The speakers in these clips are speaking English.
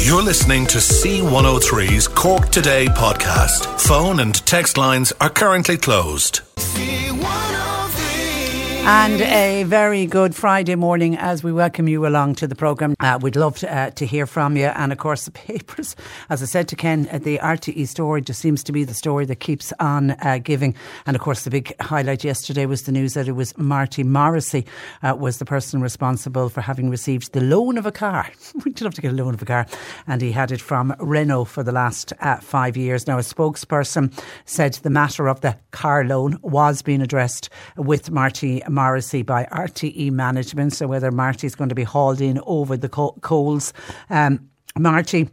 You're listening to C103's Cork Today podcast. Phone and text lines are currently closed. And a very good Friday morning as we welcome you along to the programme. We'd love to hear from you. And, of course, the papers, as I said to Ken, the RTE story just seems to be the story that keeps on giving. And, of course, the big highlight yesterday was the news that it was Marty Morrissey was the person responsible for having received the loan of a car. We did have to get a loan of a car. And he had it from Renault for the last 5 years. Now, a spokesperson said the matter of the car loan was being addressed with Marty Morrissey by RTE management. So whether Marty's going to be hauled in over the coals. Marty,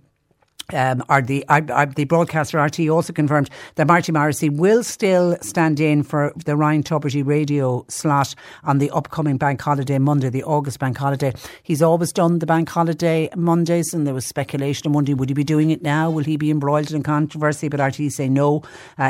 the broadcaster RTE also confirmed that Marty Morrissey will still stand in for the Ryan Tubridy radio slot on the upcoming bank holiday Monday, the August bank holiday. He's always done the bank holiday Mondays, and there was speculation on Monday, would he be doing it now? Will he be embroiled in controversy? But RTE say no,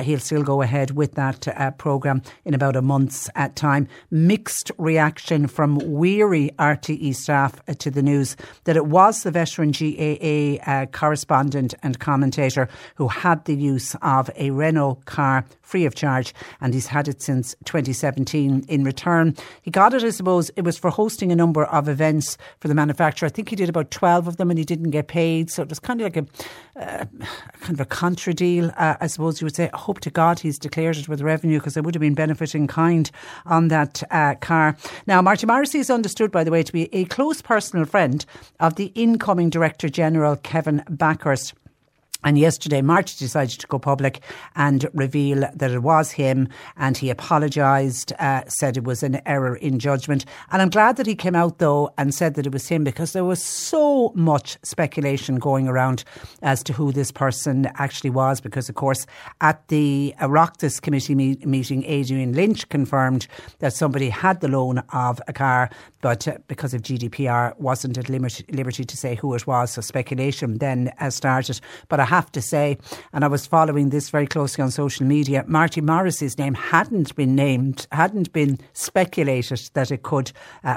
he'll still go ahead with that programme in about a month's time. Mixed reaction from weary RTE staff to the news that it was the veteran GAA correspondent and commentator who had the use of a Renault car free of charge, and he's had it since 2017. In return, he got it, I suppose, it was for hosting a number of events for the manufacturer. I think he did about 12 of them and he didn't get paid, so it was kind of like a contra deal, I suppose you would say. I hope to God he's declared it with revenue, because there would have been benefit in kind on that car. Now, Marty Morrissey is understood, by the way, to be a close personal friend of the incoming Director General, Kevin Bakhurst. And yesterday, Marty decided to go public and reveal that it was him, and he apologised, said it was an error in judgment. And I'm glad that he came out, though, and said that it was him, because there was so much speculation going around as to who this person actually was, because, of course, at the Oireachtas committee meeting, Adrian Lynch confirmed that somebody had the loan of a car, but because of GDPR, wasn't at liberty to say who it was, so speculation then started. But I have to say, and I was following this very closely on social media, Marty Morrissey's name hadn't been speculated that it could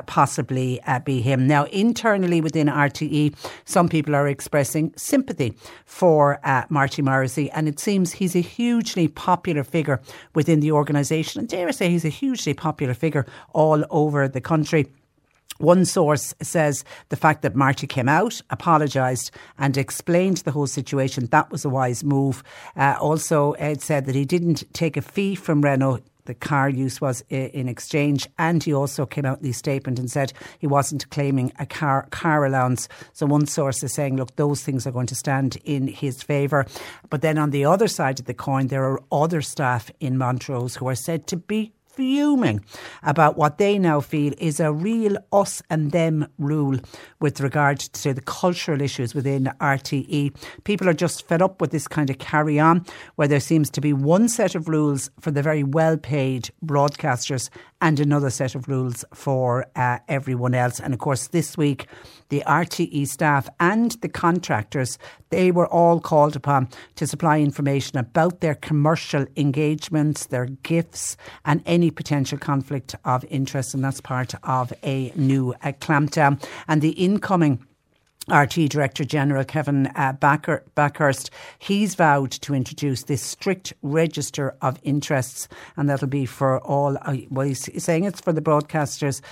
possibly be him. Now, internally within RTE, some people are expressing sympathy for Marty Morrissey, and it seems he's a hugely popular figure within the organisation, and dare I say he's a hugely popular figure all over the country. One source says the fact that Marty came out, apologised and explained the whole situation, that was a wise move. Also, it said that he didn't take a fee from Renault. The car use was in exchange, and he also came out in his statement and said he wasn't claiming a car allowance. So one source is saying, look, those things are going to stand in his favour. But then on the other side of the coin, there are other staff in Montrose who are said to be fuming about what they now feel is a real us and them rule with regard to the cultural issues within RTE. People are just fed up with this kind of carry on, where there seems to be one set of rules for the very well paid broadcasters and another set of rules for everyone else. And of course, this week, the RTE staff and the contractors, they were all called upon to supply information about their commercial engagements, their gifts and any potential conflict of interest, and that's part of a new clampdown. And the incoming RTE Director General Kevin Bakhurst, he's vowed to introduce this strict register of interests, and that'll be for all, well, he's saying it's for the broadcasters'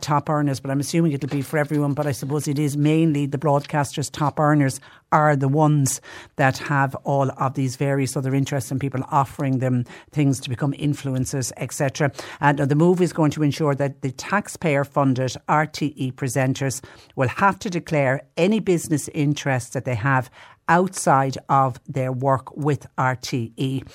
top earners, but I'm assuming it'll be for everyone, but I suppose it is mainly the broadcasters' top earners are the ones that have all of these various other interests and people offering them things to become influencers, etc. And the move is going to ensure that the taxpayer-funded RTE presenters will have to declare any business interests that they have outside of their work with RTE.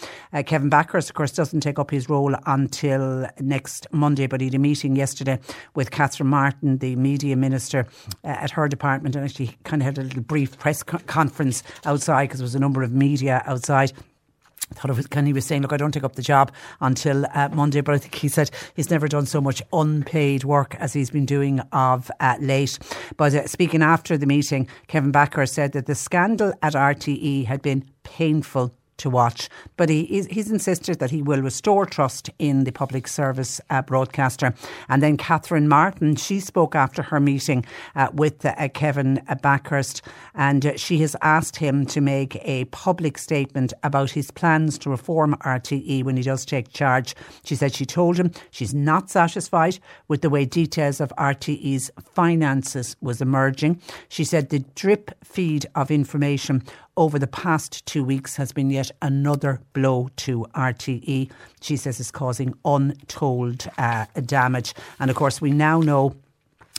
Kevin Bakhurst, of course, doesn't take up his role until next Monday, but he had a meeting yesterday with Catherine Martin, the media minister, at her department, and actually kind of had a little brief press conference outside because there was a number of media outside. Thought it was, and he was saying, look, I don't take up the job until Monday, but I think he said he's never done so much unpaid work as he's been doing of late. But speaking after the meeting, Kevin Bakhurst said that the scandal at RTE had been painful to watch, but he's insisted that he will restore trust in the public service broadcaster. And then Catherine Martin, she spoke after her meeting with Kevin Bakhurst, and she has asked him to make a public statement about his plans to reform RTE when he does take charge. She said she told him she's not satisfied with the way details of RTE's finances was emerging. She said the drip feed of information over the past 2 weeks has been yet another blow to RTE. She says it's causing untold damage. And of course, we now know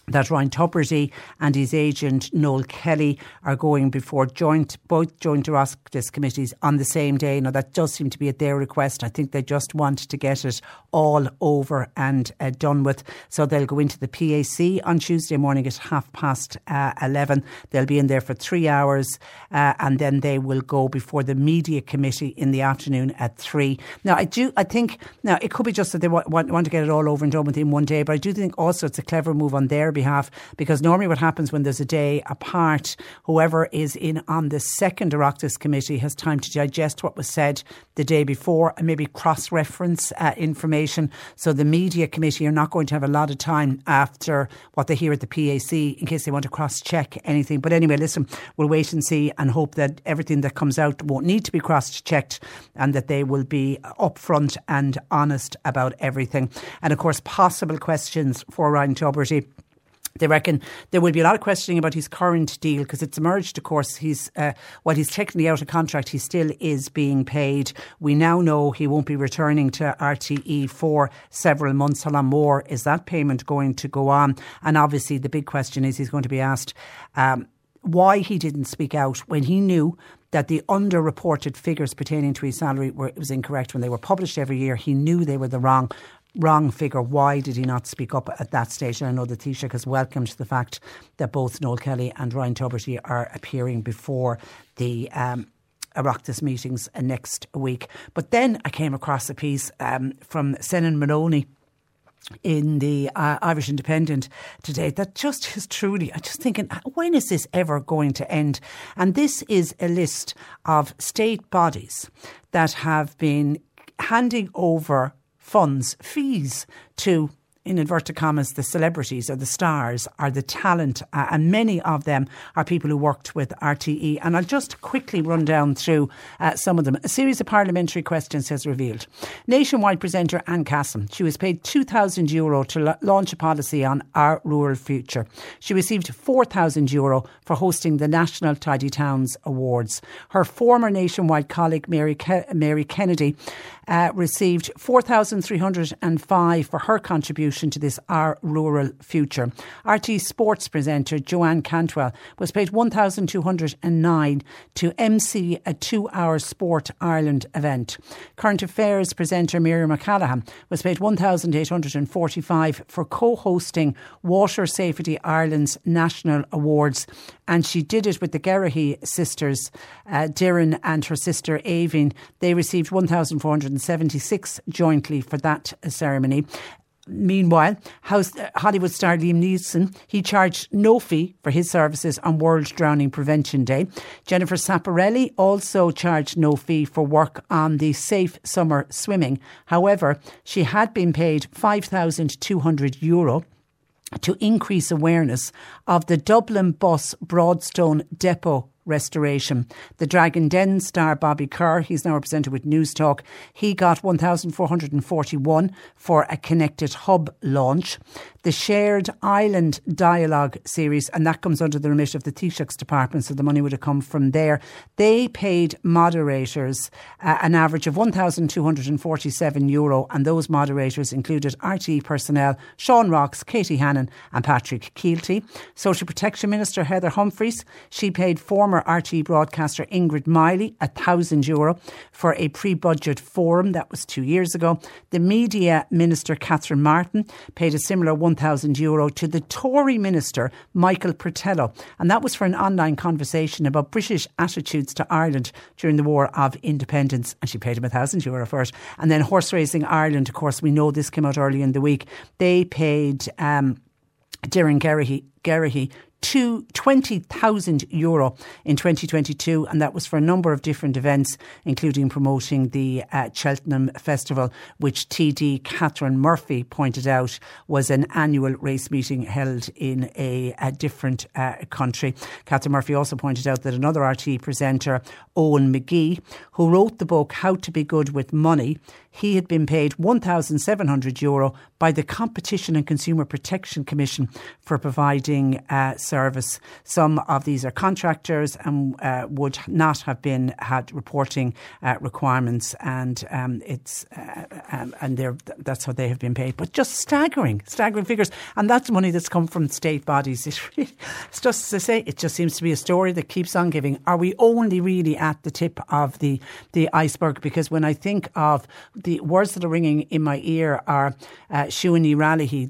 that Ryan Tubridy and his agent Noel Kelly are going before both joint Oireachtas committees on the same day. Now, that does seem to be at their request. I think they just want to get it all over and done with. So they'll go into the PAC on Tuesday morning at 11:30. They'll be in there for 3 hours, and then they will go before the media committee in the afternoon at 3. Now, I think it could be just that they want to get it all over and done with in one day, but I do think also it's a clever move on their behalf, because normally what happens when there's a day apart, whoever is in on the second Oireachtas committee has time to digest what was said the day before and maybe cross-reference information. So the media committee are not going to have a lot of time after what they hear at the PAC in case they want to cross-check anything. But anyway, listen, we'll wait and see and hope that everything that comes out won't need to be cross-checked and that they will be upfront and honest about everything. And of course, possible questions for Ryan Tubridy. They reckon there will be a lot of questioning about his current deal, because it's emerged, of course, while he's technically out of contract, he still is being paid. We now know he won't be returning to RTE for several months. How long more is that payment going to go on? And obviously the big question is he's going to be asked why he didn't speak out when he knew that the underreported figures pertaining to his salary was incorrect when they were published every year. He knew they were the wrong figure. Why did he not speak up at that stage? And I know the Taoiseach has welcomed the fact that both Noel Kelly and Ryan Tubridy are appearing before the Oireachtas meetings next week. But then I came across a piece from Senan Maloney in the Irish Independent today that just is truly, I'm just thinking, when is this ever going to end? And this is a list of state bodies that have been handing over funds, fees to, in inverted commas, the celebrities or the stars or the talent. And many of them are people who worked with RTE. And I'll just quickly run down through some of them. A series of parliamentary questions has revealed. Nationwide presenter Anne Cassin. She was paid €2,000 to launch a policy on our rural future. She received €4,000 for hosting the National Tidy Towns Awards. Her former Nationwide colleague Mary Kennedy received €4,305 for her contribution to this Our Rural Future. RTE sports presenter Joanne Cantwell was paid €1,209 to MC a 2-hour Sport Ireland event. Current affairs presenter Miriam O'Callaghan was paid €1,845 for co-hosting Water Safety Ireland's National Awards, and she did it with the Garrahy sisters, Diren and her sister Avine. They received €1,476 jointly for that ceremony. Meanwhile, Hollywood star Liam Neeson, he charged no fee for his services on World Drowning Prevention Day. Jennifer Saparelli also charged no fee for work on the Safe Summer Swimming. However, she had been paid €5,200 to increase awareness of the Dublin bus Broadstone depot restoration. The Dragon Den star Bobby Kerr, he's now represented with News Talk, he got €1,441 for a Connected Hub launch. The Shared Island Dialogue series, and that comes under the remit of the Taoiseach's department, so the money would have come from there. They paid moderators an average of €1,247, and those moderators included RTE personnel Sean Rocks, Katie Hannon and Patrick Keelty. Social Protection Minister Heather Humphreys, she paid former former RTE broadcaster Ingrid Miley €1,000 for a pre-budget forum. That was 2 years ago. The media minister Catherine Martin paid a similar €1,000 to the Tory minister Michael Portello, and that was for an online conversation about British attitudes to Ireland during the War of Independence, and she paid him €1,000 for it. And then Horse Racing Ireland, of course, we know this came out early in the week. They paid Darren Garrahy to €20,000 in 2022, and that was for a number of different events, including promoting the Cheltenham Festival, which TD Catherine Murphy pointed out was an annual race meeting held in a different country. Catherine Murphy also pointed out that another RTE presenter, Owen McGee, who wrote the book How to Be Good with Money, he had been paid €1,700 by the Competition and Consumer Protection Commission for providing service. Some of these are contractors and would not have been had reporting requirements, and that's how they have been paid. But just staggering figures, and that's money that's come from state bodies. It's just to say, it just seems to be a story that keeps on giving. Are we only really at the tip of the iceberg? Because when I think of the words that are ringing in my ear are Shuini Raleigh,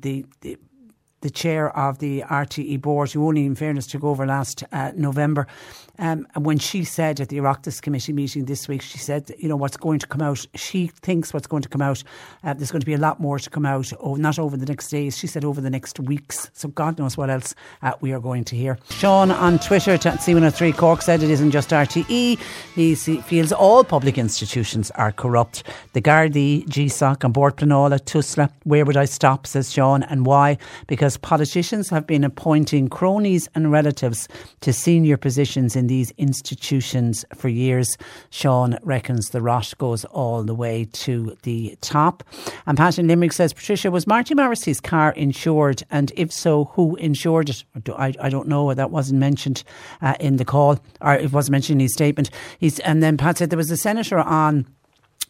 the chair of the RTE board, who only in fairness took over last November. When she said at the Oireachtas committee meeting this week, she said, that, you know, what's going to come out, she thinks what's going to come out, there's going to be a lot more to come out, not over the next days, she said over the next weeks. So God knows what else we are going to hear. Sean on Twitter, C103 Cork, said it isn't just RTE. He feels all public institutions are corrupt. The Gardaí, GSOC and Bord Pleanála, Tusla. Where would I stop, says Sean, and why? Because politicians have been appointing cronies and relatives to senior positions in these institutions for years. Sean reckons the rot goes all the way to the top. And Pat in Limerick says, Patricia, was Marty Morrissey's car insured? And if so, who insured it? I don't know. That wasn't mentioned in the call, or it wasn't mentioned in his statement. And then Pat said there was a senator on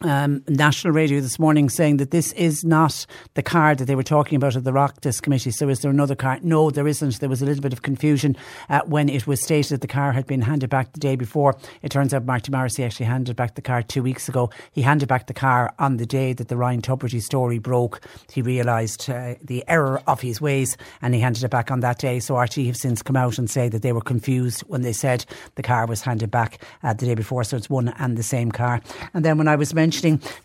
National Radio this morning saying that this is not the car that they were talking about at the Oireachtas committee. So is there another car? No, there isn't. There was a little bit of confusion when it was stated that the car had been handed back the day before. It turns out Marty Morrissey actually handed back the car 2 weeks ago. He handed back the car on the day that the Ryan Tubridy story broke. He realised the error of his ways and he handed it back on that day. So RTE have since come out and say that they were confused when they said the car was handed back the day before. So it's one and the same car. And then when I was mentioning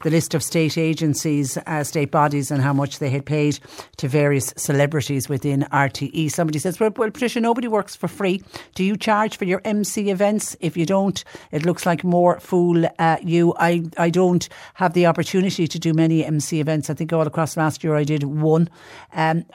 the list of state agencies, state bodies and how much they had paid to various celebrities within RTE. Somebody says, well, Patricia, nobody works for free. Do you charge for your MC events? If you don't, it looks like more fool you. I don't have the opportunity to do many MC events. I think all across last year I did one.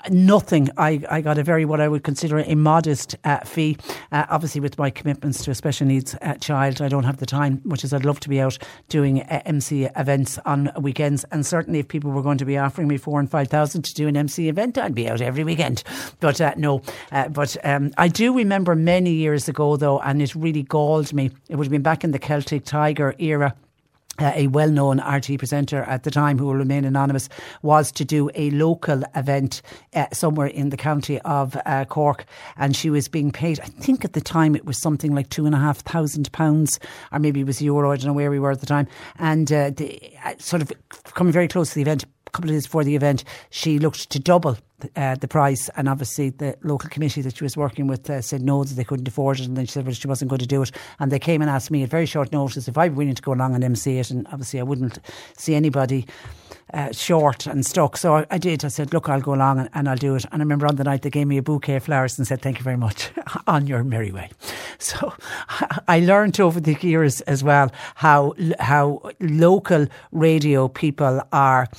Nothing. I got a very, what I would consider a modest fee. Obviously with my commitments to a special needs child, I don't have the time, much as I'd love to be out doing MC events on weekends, and certainly if people were going to be offering me 4,000 and 5,000 to do an MC event, I'd be out every weekend. But I do remember many years ago though, and it really galled me, it would have been back in the Celtic Tiger era. A well-known RTE presenter at the time, who will remain anonymous, was to do a local event somewhere in the county of Cork, and she was being paid, I think at the time it was something like £2,500, or maybe it was euro, I don't know where we were at the time, and sort of coming very close to the event, a couple of days before the event, she looked to double the price, and obviously the local committee that she was working with said no, that they couldn't afford it, and then she said well, she wasn't going to do it, and they came and asked me at very short notice if I'd be willing to go along and MC it, and obviously I wouldn't see anybody short and stuck, so I did. I said look, I'll go along and I'll do it, and I remember on the night they gave me a bouquet of flowers and said thank you very much on your merry way. So I learned over the years as well how local radio people are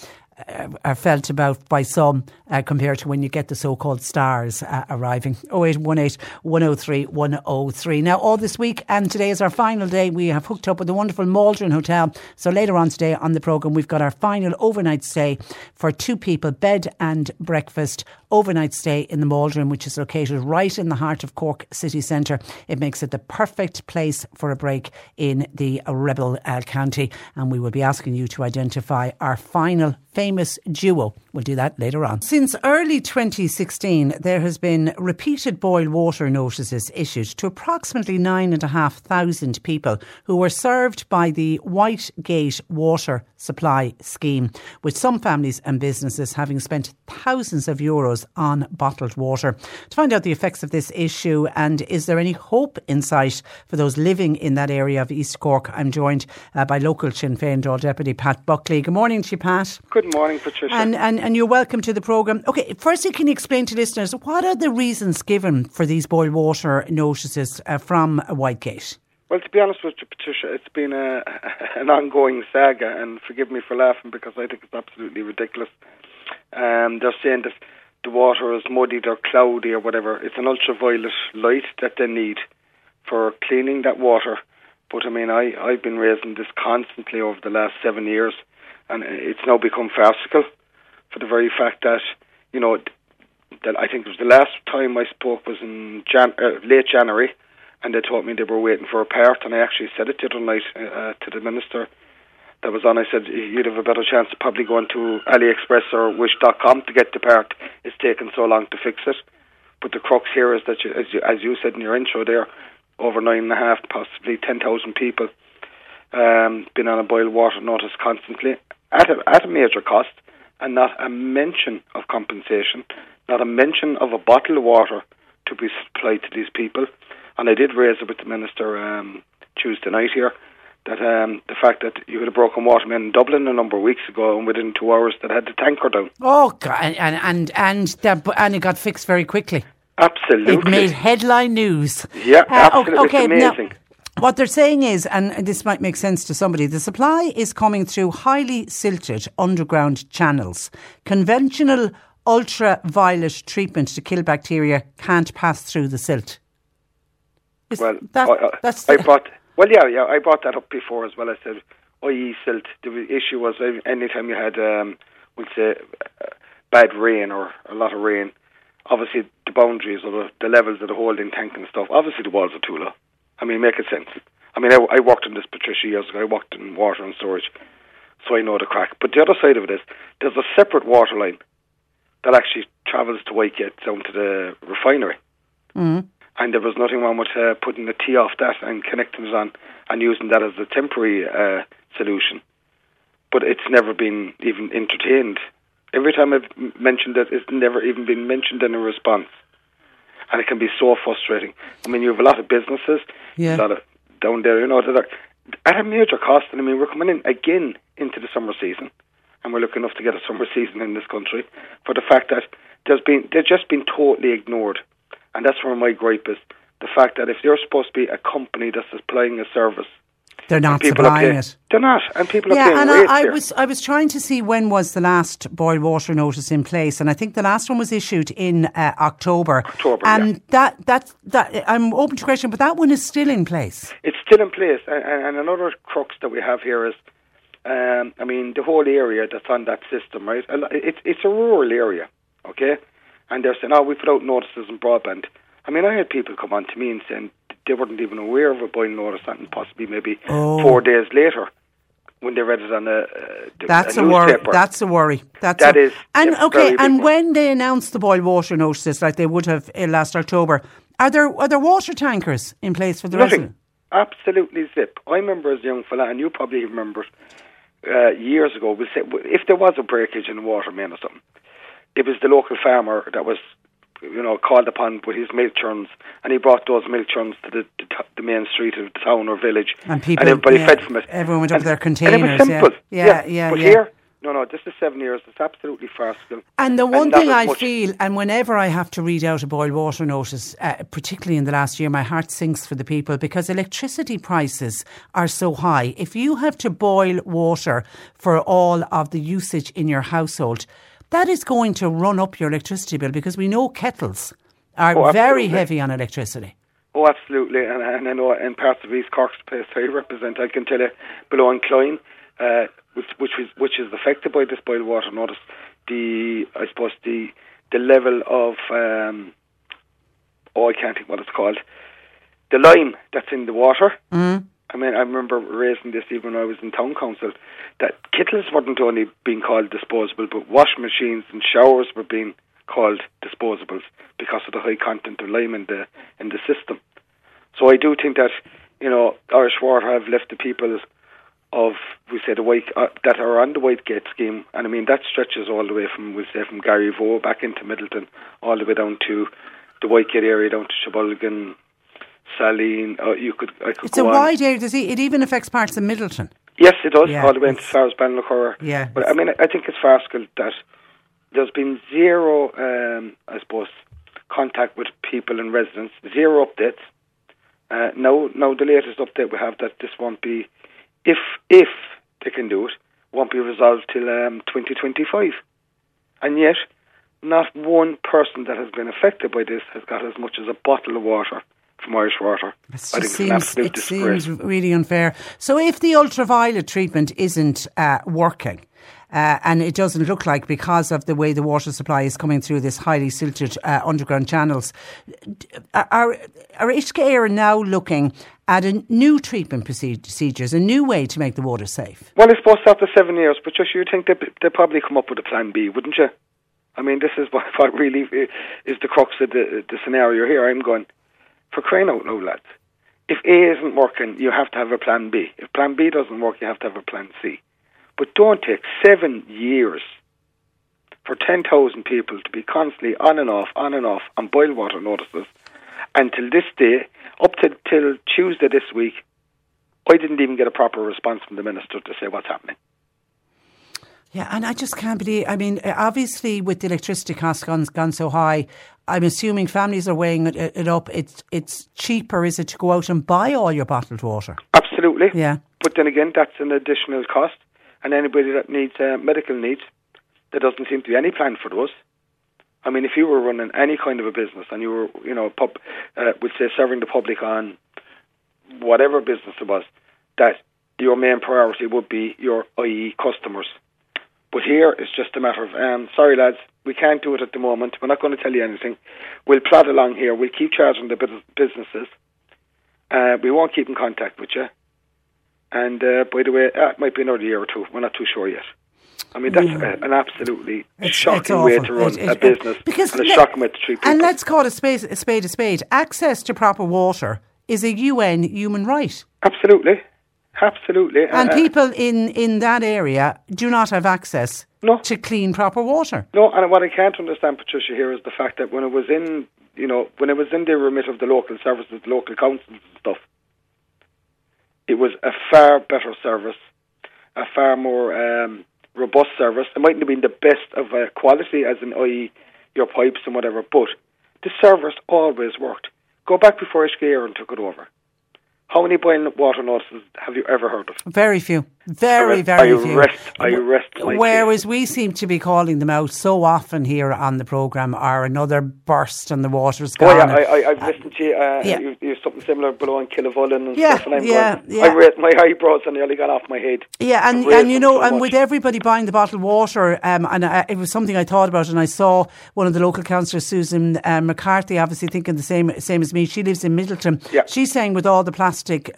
felt about by some compared to when you get the so-called stars arriving. 0818 103 103. Now, all this week and today is our final day. We have hooked up with the wonderful Maldron Hotel. So later on today on the programme, we've got our final overnight stay for two people, bed and breakfast overnight stay in the Maldron, which is located right in the heart of Cork city centre. It makes it the perfect place for a break in the rebel county. And we will be asking you to identify our final famous duo. We'll do that later on. Since early 2016, there has been repeated boil water notices issued to approximately 9,500 people who were served by the Whitegate Water Supply Scheme, with some families and businesses having spent thousands of euros on bottled water. To find out the effects of this issue and is there any hope in sight for those living in that area of East Cork, I'm joined by local Sinn Féin Dáil Deputy Pat Buckley. Good morning to you, Pat. Good morning, Patricia. And you're welcome to the programme. OK, firstly, can you explain to listeners what are the reasons given for these boil water notices from Whitegate? Well, to be honest with you, Patricia, it's been an ongoing saga, and forgive me for laughing because I think it's absolutely ridiculous. They're saying that the water is muddied or cloudy or whatever. It's an ultraviolet light that they need for cleaning that water. But I mean, I've been raising this constantly over the last 7 years, and it's now become farcical for the very fact that, you know, that I think it was the last time I spoke was in late January, and they told me they were waiting for a part, and I actually said it the other night to the minister that was on. I said, you'd have a better chance of probably going to AliExpress or Wish.com to get the part. It's taken so long to fix it. But the crux here is that, as you said in your intro there, over 9.5, possibly 10,000 people been on a boil water notice constantly at a major cost, and not a mention of compensation, not a mention of a bottle of water to be supplied to these people. And I did raise it with the minister Tuesday night here, that the fact that you had a broken waterman in Dublin a number of weeks ago, and within 2 hours that had the tanker down. Oh, God, and it got fixed very quickly. Absolutely. It made headline news. Yeah, absolutely. Okay, it's amazing. Now, what they're saying is, and this might make sense to somebody, the supply is coming through highly silted underground channels. Conventional ultraviolet treatment to kill bacteria can't pass through the silt. I brought that up before as well. I said, i.e. silt. The issue was any time you had, we'll say, bad rain or a lot of rain, obviously the boundaries or the levels of the holding tank and stuff, obviously the walls are too low. I mean, make it sense. I mean, I worked in this, Patricia, years ago. I worked in water and storage, so I know the crack. But the other side of it is, there's a separate water line that actually travels to Whitegate down to the refinery. Mm. And there was nothing wrong with putting the tee off that and connecting it on and using that as a temporary solution. But it's never been even entertained. Every time I've mentioned it, it's never even been mentioned in a response. And it can be so frustrating. I mean, you have a lot of businesses yeah. that are down there, you know, that are at a major cost. And I mean, we're coming in again into the summer season, and we're lucky enough to get a summer season in this country, for the fact that they've just been totally ignored. And that's where my gripe is. The fact that if you're supposed to be a company that's supplying a service, they're not supplying it. They're not, and people are paying rates. Yeah, and I was trying to see when was the last boil water notice in place, and I think the last one was issued in October. And that I'm open to question, but that one is still in place. It's still in place, and another crux that we have here is, I mean, the whole area that's on that system, right? It's a rural area, okay? And they're saying, oh, we put out notices in broadband. I mean, I had people come on to me and saying they weren't even aware of a boil notice, and possibly maybe 4 days later when they read it on a newspaper. That's a worry. When they announced the boil water notices, like they would have last October, are there water tankers in place for the residents? Absolutely zip. I remember as a young fella, and you probably remember years ago, we said if there was a breakage in the water main or something, it was the local farmer that was, you know, called upon with his milk churns, and he brought those milk churns to the main street of the town or village, and everybody fed from it. Everyone went up their containers. And it was simple. Yeah. But here, no, this is 7 years. It's absolutely farcical. And the one thing I feel, and whenever I have to read out a boil water notice, particularly in the last year, my heart sinks for the people, because electricity prices are so high. If you have to boil water for all of the usage in your household, that is going to run up your electricity bill, because we know kettles are very heavy on electricity. Oh, absolutely. And I know in parts of East Cork, the place I represent, I can tell you, below in Cloyne, which is affected by this boil water notice, the level of, I can't think what it's called, the lime that's in the water I mean, I remember raising this even when I was in town council, that kettles weren't only being called disposable, but washing machines and showers were being called disposables because of the high content of lime in the system. So I do think that, you know, Irish Water have left the people of, we say, the white, that are on the white gate scheme, and I mean that stretches all the way from, we say, from Garryvoe back into Middleton, all the way down to the white gate area, down to Sheboygan, Saline. It's a wide area. It even affects parts of Middleton. Yes, it does, all the way as far as Ballynacore. Yeah, but I mean, I think it's farcical that there's been zero, I suppose, contact with people and residents, zero updates. Now the latest update we have that this won't be, if they can do it, won't be resolved till 2025. And yet, not one person that has been affected by this has got as much as a bottle of water from Irish Water. It seems really unfair. So if the ultraviolet treatment isn't working, and it doesn't look like, because of the way the water supply is coming through this highly silted underground channels, are Uisce Éireann now looking at a new treatment procedures, a new way to make the water safe? Well, I suppose after 7 years, Patricia, you'd think they'd probably come up with a plan B, wouldn't you? I mean, this is what really is the crux of the scenario here. I'm going, for crying out loud, lads. If A isn't working, you have to have a plan B. If plan B doesn't work, you have to have a plan C. But don't take 7 years for 10,000 people to be constantly on and off, on boil water notices. Until this day, till Tuesday this week, I didn't even get a proper response from the Minister to say what's happening. Yeah, and I just can't believe, I mean, obviously with the electricity costs gone so high, I'm assuming families are weighing it up. It's cheaper, is it, to go out and buy all your bottled water? Absolutely. Yeah. But then again, that's an additional cost. And anybody that needs medical needs, there doesn't seem to be any plan for those. I mean, if you were running any kind of a business and you were, you know, would say serving the public on whatever business it was, that your main priority would be your, i.e., customers. But here it's just a matter of, sorry lads, we can't do it at the moment. We're not going to tell you anything. We'll plod along here. We'll keep charging the businesses. We won't keep in contact with you. And by the way, it might be another year or two. We're not too sure yet. I mean, that's an absolutely shocking way to run a business, and a shocking way to treat people. And let's call it a spade. Access to proper water is a UN human right. Absolutely. And people in that area do not have access to clean, proper water. No, and what I can't understand, Patricia, here is the fact that when it was in the remit of the local services, the local councils and stuff, it was a far better service, a far more robust service. It mightn't have been the best of quality, as in, i.e., your pipes and whatever, but the service always worked. Go back before Uisce Éireann took it over. How many boiling water notices have you ever heard of? Very few. Very few. Whereas we seem to be calling them out so often here on the programme, are another burst and the water's gone. Oh, yeah, I've listened to you. You something similar below in Killavullen and stuff. And I raised my eyebrows and nearly got off my head. Yeah, and you know, so and with everybody buying the bottled water, it was something I thought about, and I saw one of the local councillors, Susan McCarthy, obviously thinking the same as me. She lives in Middleton. Yeah. She's saying with all the plastic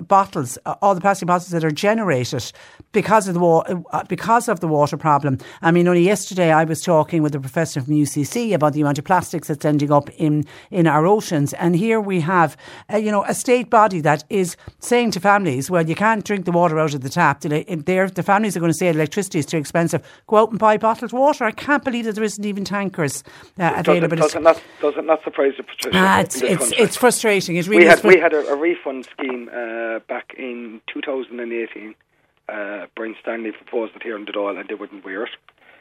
bottles that are generated because of the water problem. I mean, only yesterday I was talking with a professor from UCC about the amount of plastics that's ending up in our oceans. And here we have, a state body that is saying to families, well, you can't drink the water out of the tap. The families are going to say electricity is too expensive. Go out and buy bottled water. I can't believe that there isn't even tankers available. Does it not surprise you, Patricia? It's frustrating. It really we had a refund scheme back in 2018. Brian Stanley proposed it here in Dudail, and they wouldn't wear it.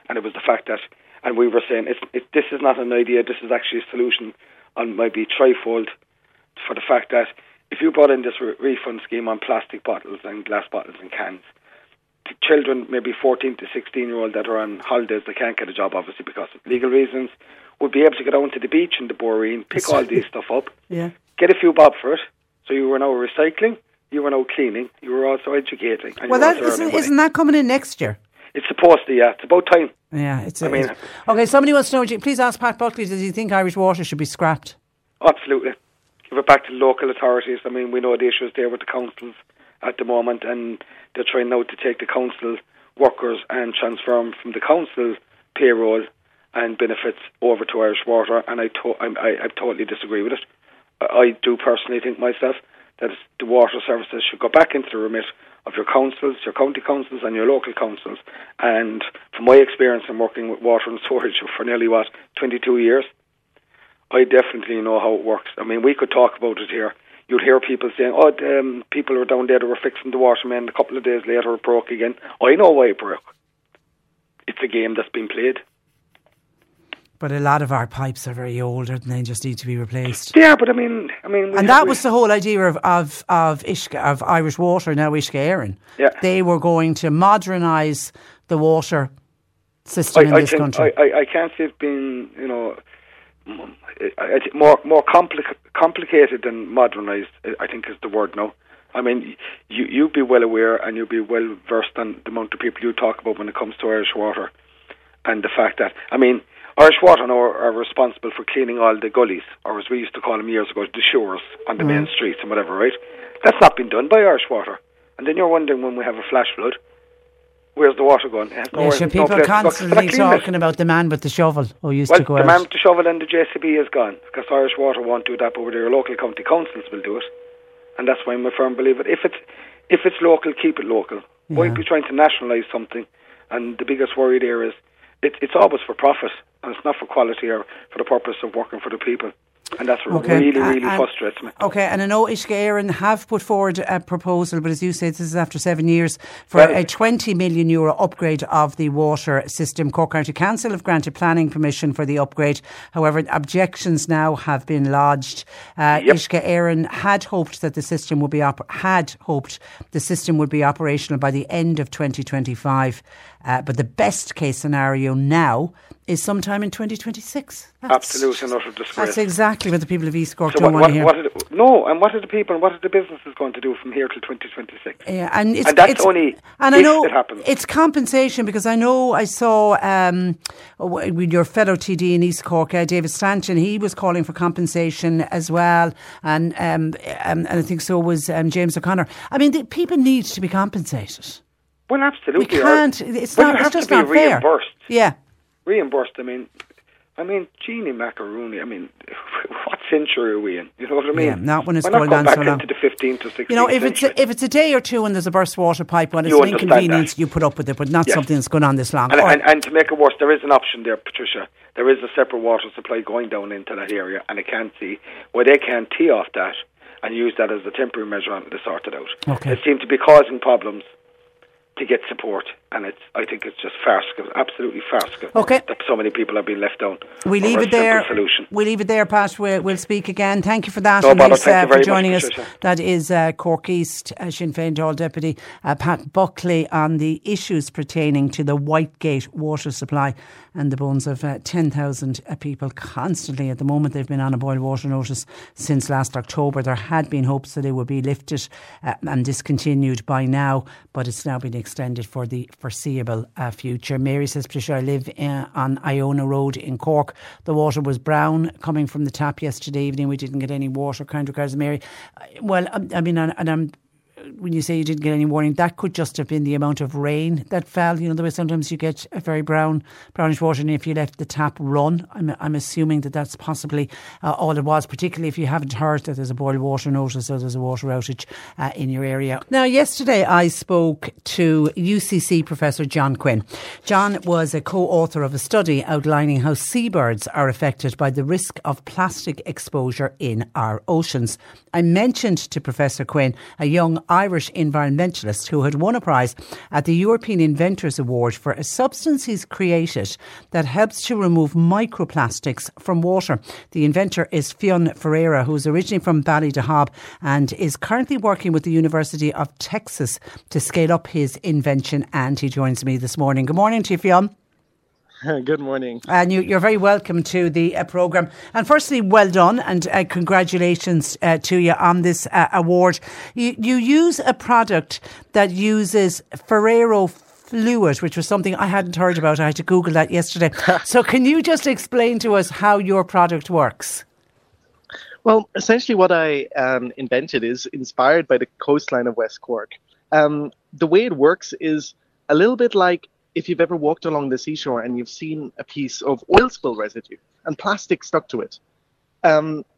And it was the fact that, and we were saying, this is not an idea, this is actually a solution, and maybe trifold, for the fact that if you brought in this refund scheme on plastic bottles and glass bottles and cans, the children, maybe 14 to 16-year-old that are on holidays, they can't get a job, obviously, because of legal reasons, would be able to get down to the beach in the Boreen, pick all these stuff up, get a few bob for it, so you were now recycling. You were now cleaning. You were also educating. Well, isn't that coming in next year? It's supposed to, yeah. It's about time. Yeah, it's... Okay, somebody wants to know, please ask Pat Buckley, does he think Irish Water should be scrapped? Absolutely. Give it back to the local authorities. I mean, we know the issues there with the councils at the moment, and they're trying now to take the council workers and transform from the council payroll and benefits over to Irish Water, and I totally disagree with it. I do personally think myself that the water services should go back into the remit of your councils, your county councils and your local councils. And from my experience in working with water and storage for nearly, 22 years, I definitely know how it works. I mean, we could talk about it here. You'd hear people saying, oh, people were down there that were fixing the water main, a couple of days later it broke again. I know why it broke. It's a game that's been played. But a lot of our pipes are very old and they just need to be replaced. Yeah, but I mean, and that was the whole idea of Irish Water, now Uisce Éireann. Yeah. They were going to modernise the water system in this country. I can't say it's been, you know, more complicated than modernised, I think is the word now. I mean, you'd be well aware and you'd be well versed on the amount of people you talk about when it comes to Irish Water and the fact that, I mean, Irish Water now are responsible for cleaning all the gullies, or as we used to call them years ago, the shores on the main streets and whatever, right? That's not been done by Irish Water. And then you're wondering when we have a flash flood, where's the water going? People are constantly talking about the man with the shovel who used to go out. The man with the shovel and the JCB is gone because Irish Water won't do that, but where their local county councils will do it. And that's why I'm a firm believer. If it's local, keep it local. Yeah. Why be trying to nationalise something? And the biggest worry there is it's always for profit. And it's not for quality or for the purpose of working for the people. And that's what really frustrates me. Okay, and I know Uisce Éireann have put forward a proposal, but as you said, this is after 7 years, for a €20 million upgrade of the water system. Cork County Council have granted planning permission for the upgrade. However, objections now have been lodged. Uisce Éireann had hoped the system would be operational by the end of 2025. But the best case scenario now is sometime in 2026. Absolute and utter disgrace. That's exactly what the people of East Cork don't want to hear. What are the people and what are the businesses going to do from here till 2026? Yeah, it happens. It's compensation, because I know I saw with your fellow TD in East Cork, David Stanton, he was calling for compensation as well, and I think so was James O'Connor. I mean, the people need to be compensated. Well, absolutely. We can't. It's just not fair. Reimbursed. Yeah. Reimbursed. I mean, Jeannie Macaroni. I mean, what century are we in? You know what I mean? Yeah, not when it's going on so long. We're not going back into the 15th or 16th. You know, if it's a day or two and there's a burst water pipe, when it's an inconvenience, you put up with it, but not something that's going on this long. And to make it worse, there is an option there, Patricia. There is a separate water supply going down into that area, and they can't tee off that and use that as a temporary measure to sort it out. Okay. It seems to be causing problems to get support, and I think it's just farcical, absolutely farcical. Okay. That so many people have been left out. We leave it there. We leave it there, Pat. We'll speak again. Thank you for that, for joining us. Patricia. That is Cork East Sinn Féin Dáil Deputy Pat Buckley on the issues pertaining to the Whitegate water supply and the bones of 10,000 people constantly at the moment. They've been on a boil water notice since last October. There had been hopes that they would be lifted and discontinued by now, but it's now been extended for the foreseeable future. Mary says, Patricia, I live on Iona Road in Cork. The water was brown coming from the tap yesterday evening. We didn't get any water. Kind regards, Mary. Well, when you say you didn't get any warning, that could just have been the amount of rain that fell. You know, the way sometimes you get a very brownish water, and if you let the tap run, I'm assuming that that's possibly all it was, particularly if you haven't heard that there's a boil water notice or there's a water outage in your area. Now, yesterday I spoke to UCC Professor John Quinn. John was a co-author of a study outlining how seabirds are affected by the risk of plastic exposure in our oceans. I mentioned to Professor Quinn a young Irish environmentalist who had won a prize at the European Inventors Award for a substance he's created that helps to remove microplastics from water. The inventor is Fionn Ferreira, who's originally from Ballydehob and is currently working with the University of Texas to scale up his invention, and he joins me this morning. Good morning to you, Fionn. Good morning. And you're very welcome to the programme. And firstly, well done and congratulations to you on this award. You use a product that uses Ferrero fluid, which was something I hadn't heard about. I had to Google that yesterday. So can you just explain to us how your product works? Well, essentially what I invented is inspired by the coastline of West Cork. The way it works is a little bit like if you've ever walked along the seashore and you've seen a piece of oil spill residue and plastic stuck to it.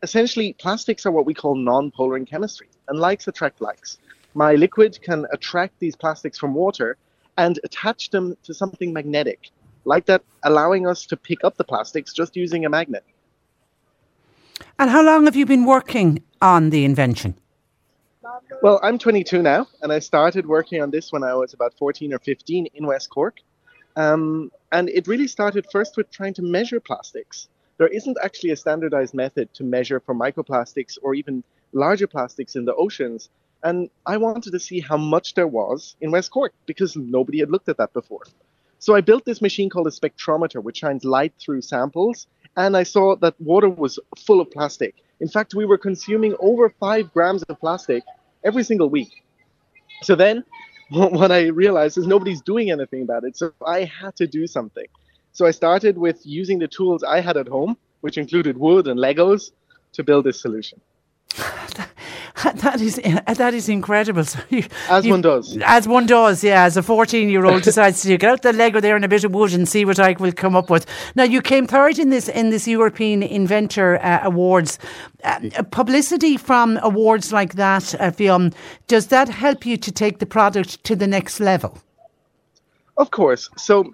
Essentially, plastics are what we call non-polar in chemistry, and likes attract likes. My liquid can attract these plastics from water and attach them to something magnetic, like that, allowing us to pick up the plastics just using a magnet. And how long have you been working on the invention? Well, I'm 22 now, and I started working on this when I was about 14 or 15 in West Cork. And it really started first with trying to measure plastics. There isn't actually a standardized method to measure for microplastics or even larger plastics in the oceans. And I wanted to see how much there was in West Cork because nobody had looked at that before. So I built this machine called a spectrometer, which shines light through samples. And I saw that water was full of plastic. In fact, we were consuming over 5 grams of plastic every single week. So then what I realized is nobody's doing anything about it. So I had to do something. So I started with using the tools I had at home, which included wood and Legos, to build this solution. That is incredible. So As one does, yeah. As a 14-year-old decides to get out the Lego there and a bit of wood and see what I will come up with. Now, you came third in this European Inventor Awards. Publicity from awards like that, Fionn, does that help you to take the product to the next level? Of course. So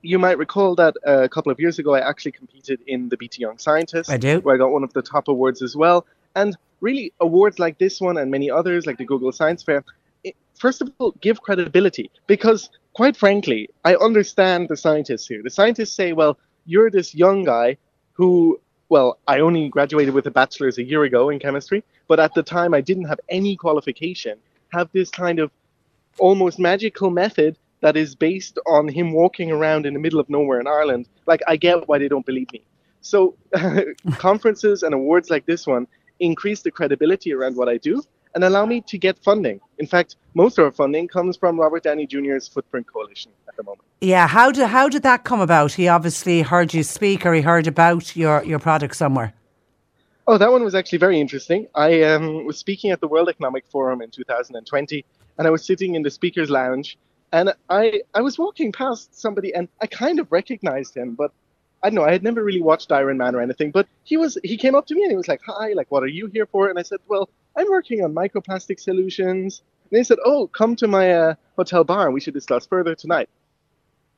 you might recall that a couple of years ago, I actually competed in the BT Young Scientist. I do. Where I got one of the top awards as well. And really, awards like this one and many others, like the Google Science Fair, first of all, give credibility. Because, quite frankly, I understand the scientists here. The scientists say, well, you're this young guy who, well, I only graduated with a bachelor's a year ago in chemistry, but at the time I didn't have any qualification, have this kind of almost magical method that is based on him walking around in the middle of nowhere in Ireland. Like, I get why they don't believe me. So conferences and awards like this one increase the credibility around what I do and allow me to get funding. In fact, most of our funding comes from Robert Downey Jr.'s Footprint Coalition at the moment. Yeah, how did that come about? He obviously heard you speak or he heard about your product somewhere. Oh, that one was actually very interesting. I was speaking at the World Economic Forum in 2020 and I was sitting in the speaker's lounge and I was walking past somebody and I kind of recognized him, but I don't know, I had never really watched Iron Man or anything, but he came up to me and he was like, hi, like, what are you here for? And I said, well, I'm working on microplastic solutions. And he said, oh, come to my hotel bar and we should discuss further tonight.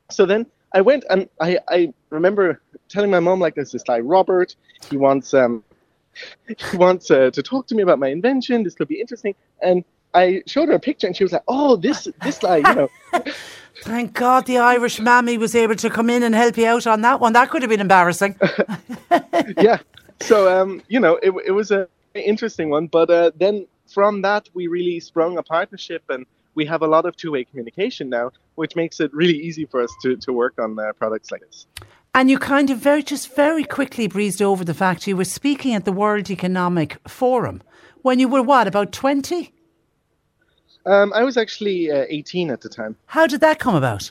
So then I went and I remember telling my mom, like, there's this guy, Robert, he wants to talk to me about my invention. This could be interesting. And I showed her a picture and she was like, oh, this guy, you know. Thank God the Irish mammy was able to come in and help you out on that one. That could have been embarrassing. Yeah. So, you know, it was an interesting one. But then from that, we really sprung a partnership and we have a lot of two-way communication now, which makes it really easy for us to work on products like this. And you kind of very quickly breezed over the fact you were speaking at the World Economic Forum when you were, what, about 20? I was actually 18 at the time. How did that come about?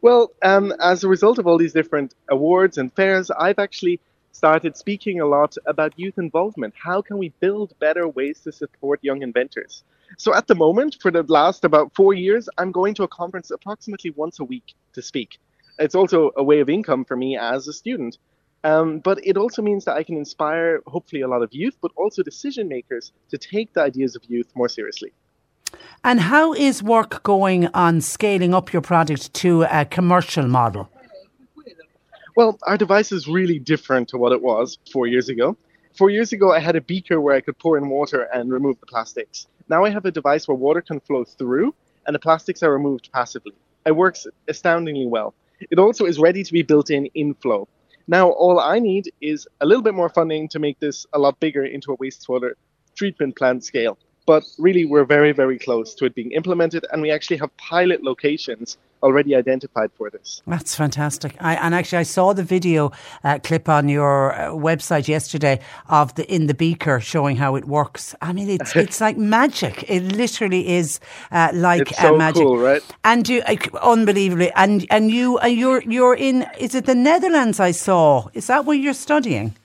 Well, as a result of all these different awards and fairs, I've actually started speaking a lot about youth involvement. How can we build better ways to support young inventors? So at the moment, for the last about 4 years, I'm going to a conference approximately once a week to speak. It's also a way of income for me as a student. But it also means that I can inspire, hopefully, a lot of youth, but also decision makers to take the ideas of youth more seriously. And how is work going on scaling up your product to a commercial model? Well, our device is really different to what it was 4 years ago. 4 years ago, I had a beaker where I could pour in water and remove the plastics. Now I have a device where water can flow through and the plastics are removed passively. It works astoundingly well. It also is ready to be built in flow. Now all I need is a little bit more funding to make this a lot bigger into a wastewater treatment plant scale. But really, we're very, very close to it being implemented. And we actually have pilot locations already identified for this. That's fantastic. I saw the video clip on your website yesterday of the beaker showing how it works. I mean, it's like magic. It literally is like it's so magic. Cool, right? And unbelievably. And you're in, is it the Netherlands I saw? Is that where you're studying?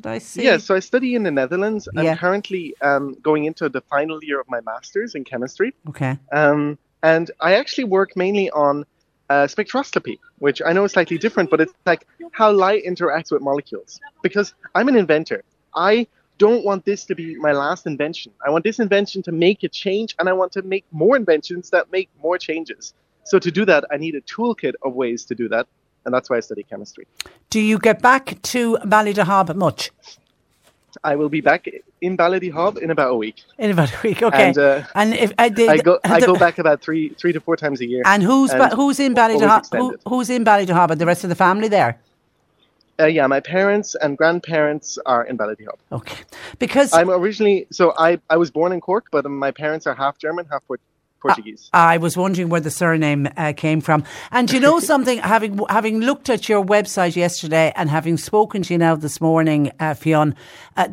did I see? Yeah, so I study in the Netherlands. I'm currently going into the final year of my master's in chemistry. Okay. And I actually work mainly on spectroscopy, which I know is slightly different, but it's like how light interacts with molecules. Because I'm an inventor. I don't want this to be my last invention. I want this invention to make a change, and I want to make more inventions that make more changes. So to do that, I need a toolkit of ways to do that. And that's why I study chemistry. Do you get back to Ballydehob much? I will be back in Ballydehob in about a week. In about a week, okay. And if I go back about three to four times a year. And who's in Ballydehob? Who's in Ballydehob? And the rest of the family there? Yeah, my parents and grandparents are in Ballydehob. Okay, because I'm originally I was born in Cork, but my parents are half German, half Portuguese. I was wondering where the surname came from. And you know something, having looked at your website yesterday and having spoken to you now this morning, Fionn,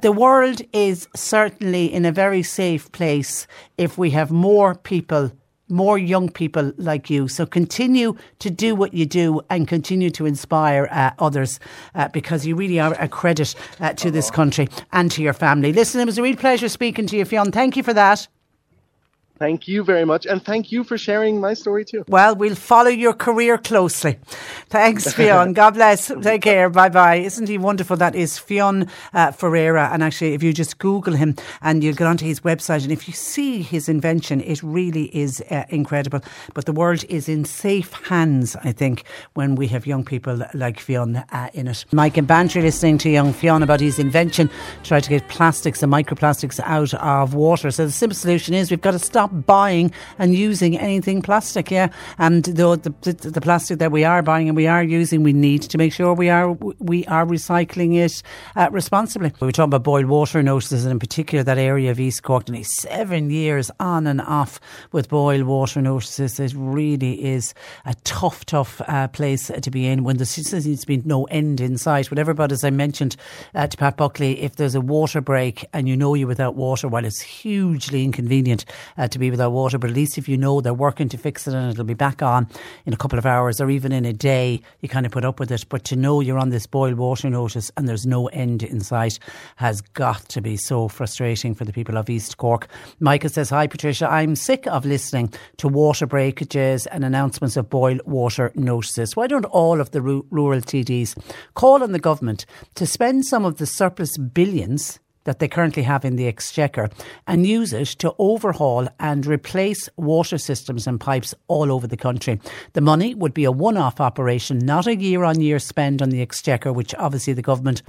the world is certainly in a very safe place if we have more people, more young people like you. So continue to do what you do and continue to inspire others because you really are a credit to this country and to your family. Listen, it was a real pleasure speaking to you, Fionn. Thank you for that. Thank you very much. And thank you for sharing my story too. Well, we'll follow your career closely. Thanks, Fionn. God bless. Take care. Bye-bye. Isn't he wonderful? That is Fionn Ferreira. And actually, if you just Google him and you'll get onto his website, and if you see his invention, it really is incredible. But the world is in safe hands, I think, when we have young people like Fionn in it. Mike and Bantry listening to young Fionn about his invention, try to get plastics and microplastics out of water. So the simple solution is we've got to stop buying and using anything plastic, and the plastic that we are buying and we are using, we need to make sure we are recycling it responsibly. We were talking about boiled water notices, and in particular that area of East Cork, nearly 7 years on and off with boiled water notices. It really is a tough place to be in when there seems to be no end in sight. Whatever, but as I mentioned to Pat Buckley, if there's a water break and you're without water, while it's hugely inconvenient to be without water, but at least if you know they're working to fix it and it'll be back on in a couple of hours or even in a day, you kind of put up with it. But to know you're on this boiled water notice and there's no end in sight has got to be so frustrating for the people of East Cork. Michael says, hi Patricia, I'm sick of listening to water breakages and announcements of boiled water notices. Why don't all of the rural TDs call on the government to spend some of the surplus billions that they currently have in the exchequer and use it to overhaul and replace water systems and pipes all over the country. The money would be a one-off operation, not a year-on-year spend on the exchequer, which obviously the government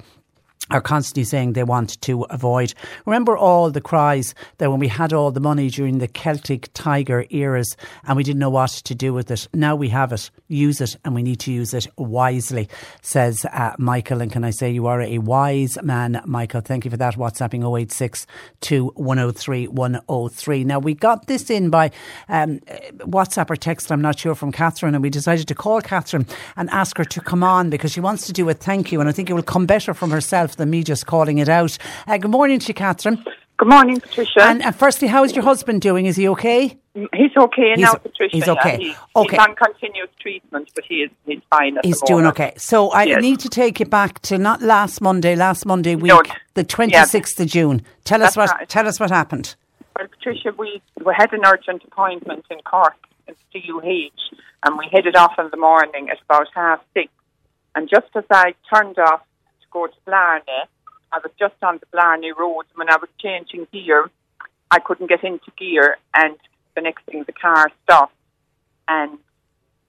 are constantly saying they want to avoid. Remember all the cries that when we had all the money during the Celtic Tiger eras and we didn't know what to do with it. Now we have it, use it, and we need to use it wisely, says Michael. And can I say you are a wise man, Michael. Thank you for that. WhatsApping 086 2103 103. Now we got this in by WhatsApp or text, I'm not sure, from Catherine, and we decided to call Catherine and ask her to come on because she wants to do a thank you, and I think it will come better from herself than me just calling it out. Good morning to you, Catherine. Good morning, Patricia. And firstly, how is your husband doing? Is he okay? He's okay now, Patricia. He's okay. He's on continued treatment, but he's fine at the moment. He's doing okay. So I need to take you back to not last Monday week, the 26th of June. Tell us what happened. Well, Patricia, we had an urgent appointment in Cork at CUH, and we headed off in the morning at about 6:30. And just as I turned off go to Blarney, I was just on the Blarney Road. When I was changing gear, I couldn't get into gear, and the next thing, the car stopped, and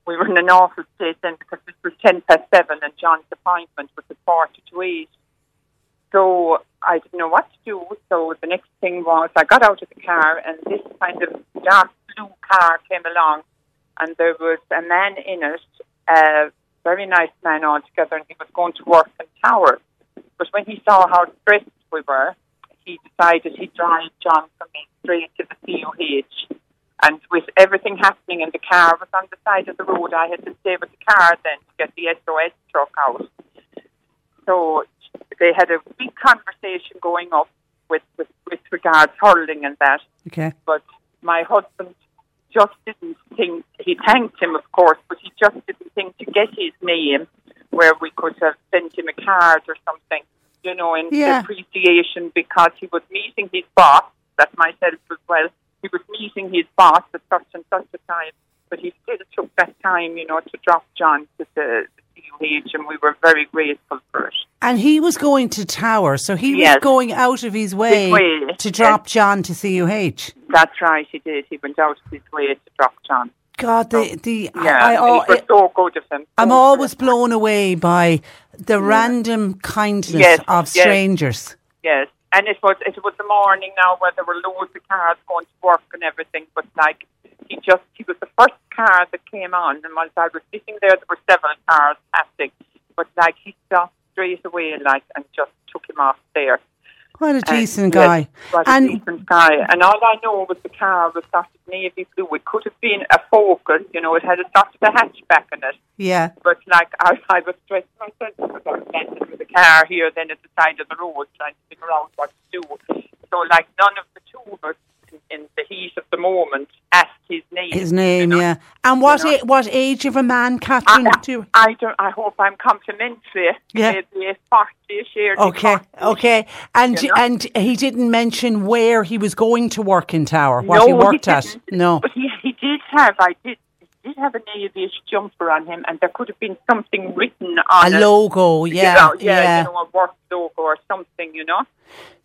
we were in an awful state then because it was 7:10 and John's appointment was at 7:45. So I didn't know what to do, so the next thing was I got out of the car, and this kind of dark blue car came along, and there was a man in it, very nice man altogether, and he was going to work in Tower. But when he saw how stressed we were, he decided he'd drive John from me straight to the CUH. And with everything happening in the car, was on the side of the road, I had to stay with the car then to get the SOS truck out. So they had a big conversation going up with regards hurling and that. Okay. But my husband just didn't think, he thanked him, of course, but he just didn't think to get his name where we could have sent him a card or something. you know, and appreciation, because he was meeting his boss, that myself as well, he was meeting his boss at such and such a time, but he still took that time, you know, to drop John to the CUH, and we were very grateful for it. And he was going to Tower, so he was going out of his way to drop John to CUH. That's right, he did. He went out of his way to drop John. God, it was so good of him. I'm always blown away by the random kindness of strangers. Yes, and it was the morning now where there were loads of cars going to work and everything, but like he was the first car that came on, and while I was sitting there were several cars passing, but like he stopped straight away and just took him off there. What a decent guy. And all I know was the car was started navy blue. It could have been a Focus, you know, it had started a hatchback in it. Yeah. But I was stressed myself because I was standing with the car here then at the side of the road trying to figure out what to do. So none of the two of us in the heat of the moment asked his name. His name, you know? And what age of a man, Catherine? I hope I'm complimentary. Yeah. Maybe 40-ish years. Okay, 40-ish, okay. And he didn't mention where he was going to work in Tower, he worked at. No, but he did have a navyish jumper on him, and there could have been something written on a logo, you know, a work logo or something, you know.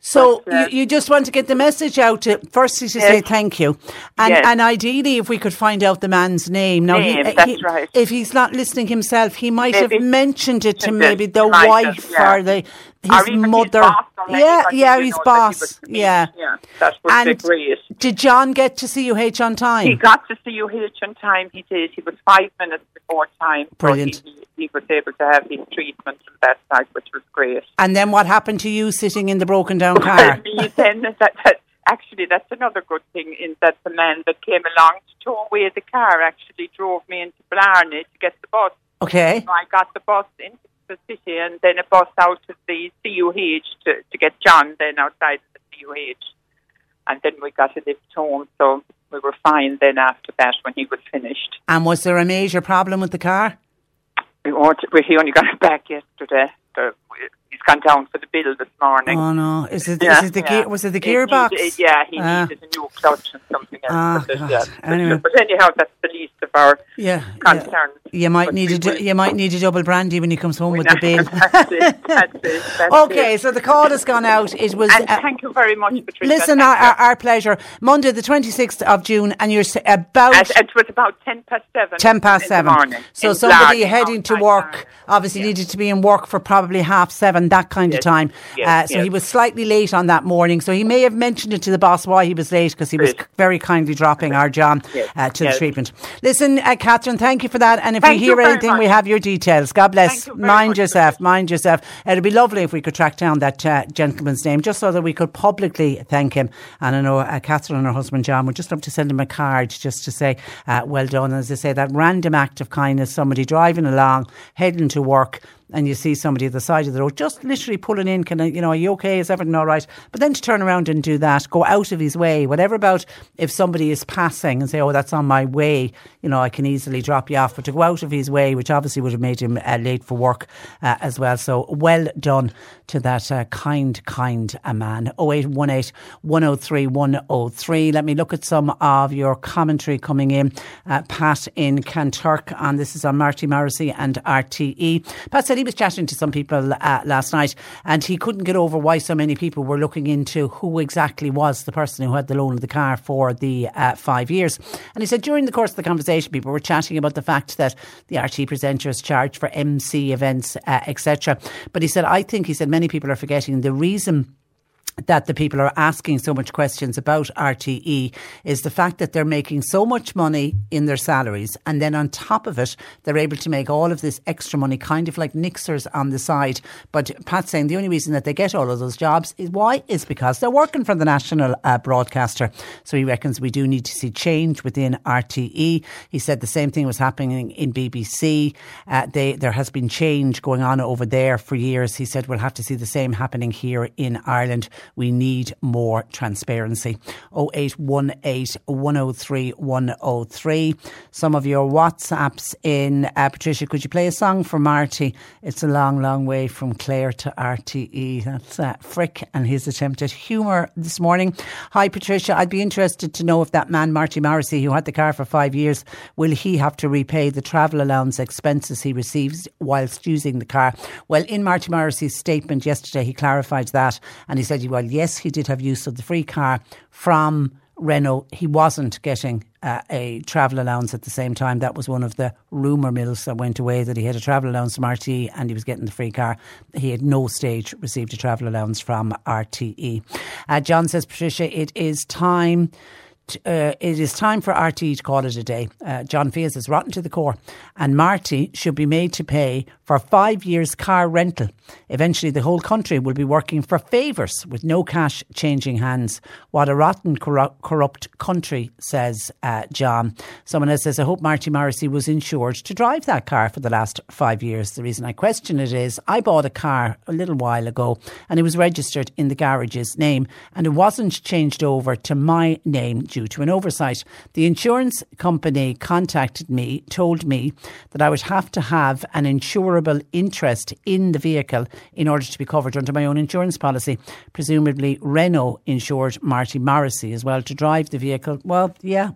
So you just want to get the message out to, firstly, to say thank you, and ideally if we could find out the man's name. Now, right. If he's not listening himself, he might have mentioned it to maybe the wife or his mother. His boss. Yeah, that's what they agree. Did John get to CUH on time? He got to CUH on time. He did. He was 5 minutes before time. Brilliant. He was able to have his treatment from that side, which was great. And then what happened to you sitting in the broken down car? Actually, that's another good thing, in that the man that came along to tow away the car actually drove me into Blarney to get the bus. Okay. So I got the bus into the city and then a bus out of the CUH to get John then outside of the CUH. And then we got a lift home, so we were fine then after that when he was finished. And was there a major problem with the car? He only got it back yesterday. So he's gone down for the bill this morning. Oh no! Was it the gearbox? He needed a new clutch and something else. But anyhow, that's the least of our concerns. You might need a double brandy when he comes home with the bill. That's it. Okay, so the call has gone out. It was. And thank you very much, Patricia. Listen, our pleasure. Monday, the 26th of June, and you're about. It was about 10 past 7. 10 past 7 in the morning. So somebody heading to work obviously needed to be in work for probably 7:30, that kind of time. He was slightly late on that morning, so he may have mentioned it to the boss why he was late, because he was very kindly dropping our John to the treatment. Listen, Catherine, thank you for that, and if we hear anything we have your details. God bless. Mind yourself. It'd be lovely if we could track down that gentleman's name, just so that we could publicly thank him. And I know Catherine and her husband John would just love to send him a card just to say well done. And as I say, that random act of kindness, somebody driving along heading to work, and you see somebody at the side of the road just literally pulling in, are you okay? Is everything all right? But then to turn around and do that, go out of his way, whatever about if somebody is passing and say, oh, that's on my way, you know, I can easily drop you off. But to go out of his way, which obviously would have made him late for work as well. So well done to that kind man. 0818 103 103. Let me look at some of your commentary coming in. Pat in Kanturk, and this is on Marty Morrissey and RTE. Pat said he was chatting to some people last night, and he couldn't get over why so many people were looking into who exactly was the person who had the loan of the car for the 5 years. And he said during the course of the conversation, people were chatting about the fact that the RTE presenters charge for MC events, etc. But he said many people are forgetting the reason that the people are asking so much questions about RTE is the fact that they're making so much money in their salaries, and then on top of it they're able to make all of this extra money, kind of like nixers on the side. But Pat's saying the only reason that they get all of those jobs is because they're working for the national broadcaster. So he reckons we do need to see change within RTE. He said the same thing was happening in BBC. There has been change going on over there for years. He said we'll have to see the same happening here in Ireland. We need more transparency. 0818 103 103. Some of your WhatsApps in. Patricia, could you play a song for Marty? It's a long, long way from Clare to RTE. That's Frick and his attempt at humour this morning. Hi, Patricia. I'd be interested to know if that man, Marty Morrissey, who had the car for 5 years, will he have to repay the travel allowance expenses he receives whilst using the car? Well, in Marty Morrissey's statement yesterday, he clarified that, and he said, well, yes, he did have use of the free car from Renault. He wasn't getting a travel allowance at the same time. That was one of the rumour mills that went away, that he had a travel allowance from RTE and he was getting the free car. He at no stage received a travel allowance from RTE. John says, Patricia, it is time for RTE to call it a day. John Fias is rotten to the core, and Marty should be made to pay for 5 years car rental. Eventually the whole country will be working for favours with no cash changing hands. What a rotten, corrupt country, says John. Someone else says, I hope Marty Morrissey was insured to drive that car for the last 5 years. The reason I question it is I bought a car a little while ago and it was registered in the garage's name and it wasn't changed over to my name due to an oversight. The insurance company contacted me, told me that I would have to have an insurable interest in the vehicle in order to be covered under my own insurance policy. Presumably Renault insured Marty Morrissey as well to drive the vehicle. Well, yeah,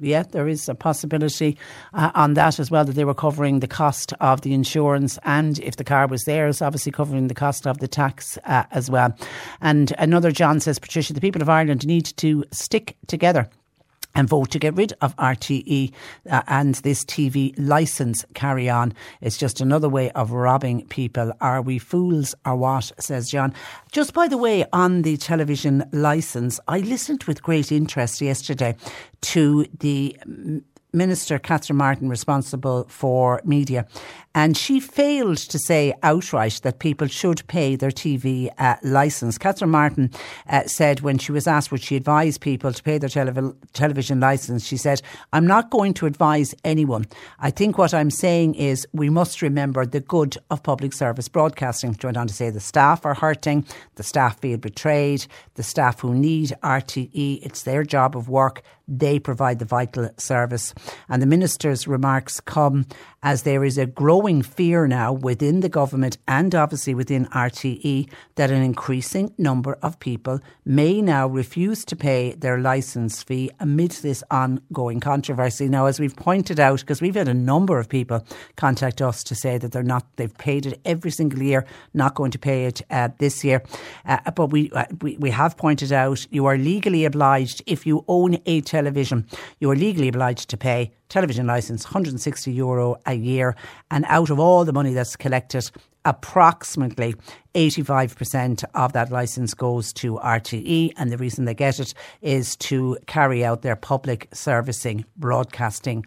there is a possibility on that as well, that they were covering the cost of the insurance, and if the car was theirs, obviously covering the cost of the tax as well. And another John says, Patricia, the people of Ireland need to stick together and vote to get rid of RTE and this TV licence carry on. It's just another way of robbing people. Are we fools or what, says John. Just by the way, on the television licence, I listened with great interest yesterday to the Minister Catherine Martin, responsible for media, and she failed to say outright that people should pay their TV licence. Catherine Martin said, when she was asked would she advise people to pay their television licence, she said, I'm not going to advise anyone. I think what I'm saying is we must remember the good of public service broadcasting. She went on to say the staff are hurting, the staff feel betrayed, the staff who need RTE, it's their job of work. They provide the vital service. And the minister's remarks come as there is a growing fear now within the government and obviously within RTE that an increasing number of people may now refuse to pay their licence fee amid this ongoing controversy. Now, as we've pointed out, because we've had a number of people contact us to say that they've paid it every single year, not going to pay it this year. But we have pointed out you are legally obliged, if you own a television, you are legally obliged to pay television licence, €160 a year. And out of all the money that's collected, approximately 85% of that licence goes to RTE, and the reason they get it is to carry out their public servicing broadcasting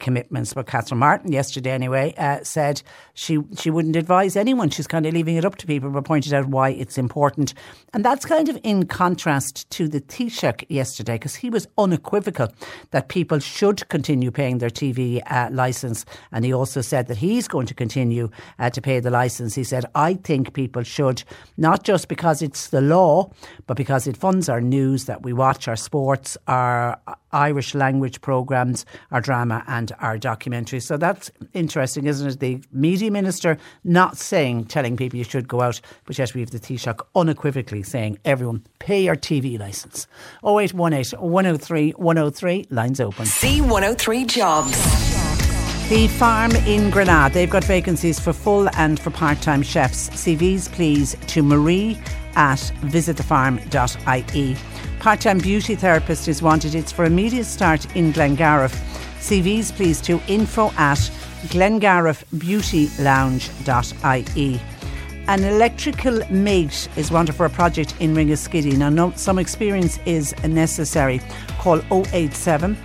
commitments. But Catherine Martin yesterday anyway said she wouldn't advise anyone. She's kind of leaving it up to people, but pointed out why it's important. And that's kind of in contrast to the Taoiseach yesterday, because he was unequivocal that people should continue paying their TV licence, and he also said that he's going to continue to pay the licence. He said, I think people should, not just because it's the law, but because it funds our news that we watch, our sports, our Irish language programmes, our drama and our documentaries. So that's interesting, isn't it? The media minister not saying, telling people you should go out, but yet we have the Taoiseach unequivocally saying, everyone, pay your TV licence. 0818 103 103, lines open. C103 Jobs. The farm in Granada, they've got vacancies for full and for part-time chefs. CVs please to marie@visitthefarm.ie. Part-time beauty therapist is wanted. It's for immediate start in Glengariff. CVs please to info@glengariffbeautylounge.ie. An electrical mate is wanted for a project in Ringaskiddy. Now, some experience is necessary. Call 087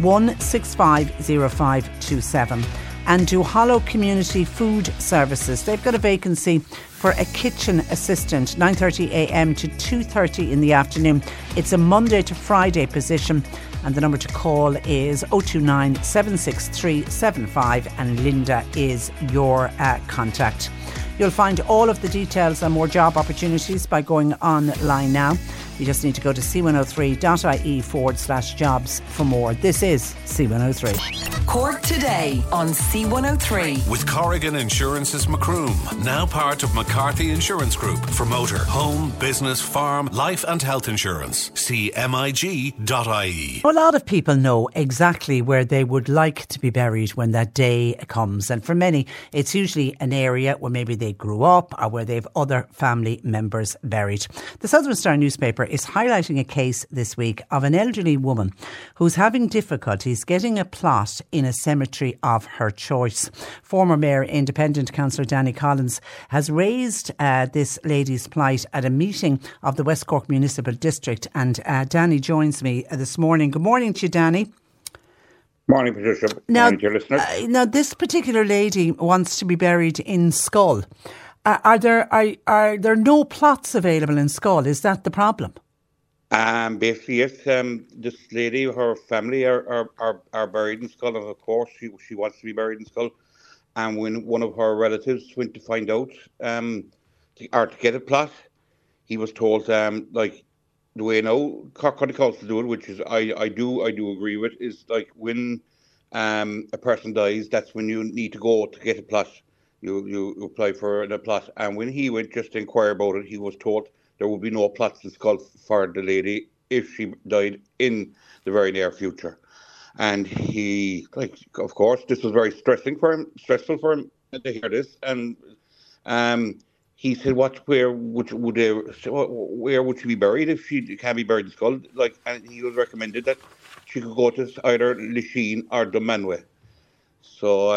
1650527. And Duhallow Community Food Services, they've got a vacancy for a kitchen assistant, 9:30am to 2:30 in the afternoon. It's a Monday to Friday position, and the number to call is 029 763 75, and Linda is your contact. You'll find all of the details and more job opportunities by going online now. You just need to go to c103.ie/jobs for more. This is C103. Cork Today on C103. With Corrigan Insurance's Macroom, now part of McCarthy Insurance Group, for motor, home, business, farm, life and health insurance. CMIG.ie. A lot of people know exactly where they would like to be buried when that day comes. And for many, it's usually an area where maybe they grew up or where they've other family members buried. The Southern Star newspaper is highlighting a case this week of an elderly woman who's having difficulties getting a plot in a cemetery of her choice. Former Mayor Independent Councillor Danny Collins has raised this lady's plight at a meeting of the West Cork Municipal District, and Danny joins me this morning. Good morning to you, Danny. Morning, Patricia. Now, morning to your listeners. Now, this particular lady wants to be buried in Scull. Are there no plots available in Scull? Is that the problem? Basically, yes. This lady, her family are buried in Scull, and of course she wants to be buried in Scull. And when one of her relatives went to find out to get a plot, he was told the way now Cork County Council do it, which is I do agree with, is like when a person dies, that's when you need to go to get a plot. You apply for a plot, and when he went just to inquire about it, he was told there would be no plots in Scull for the lady if she died in the very near future. And he, of course, this was very stressful for him to hear this, and he said, where would she be buried if she can't be buried in Scull? And he was recommended that she could go to either Lachine or Dunmanway. So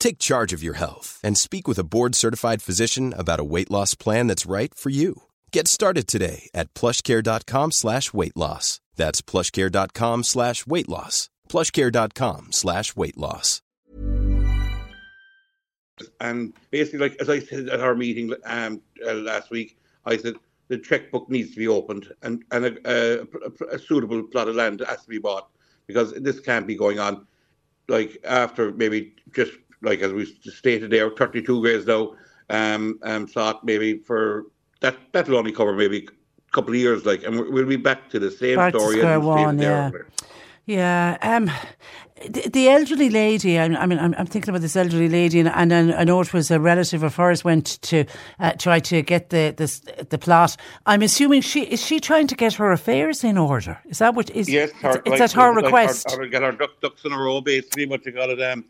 Take charge of your health and speak with a board-certified physician about a weight loss plan that's right for you. Get started today at PlushCare.com/weight loss. That's PlushCare.com/weight loss. PlushCare.com/weight loss. And basically, like as I said at our meeting last week, I said the checkbook needs to be opened and a suitable plot of land has to be bought, because this can't be going on. Like after maybe just like as we stated there, 32 graves now sought maybe for that'll only cover maybe a couple of years. Like, and we'll be back to the same story. As we stated there. Yeah, the elderly lady, I'm thinking about this elderly lady, and I know it was a relative of hers went to try to get the plot. I'm assuming is she trying to get her affairs in order? Is that what is? Yes, it's at her request. Like get her ducks in a row, basically, what you call it.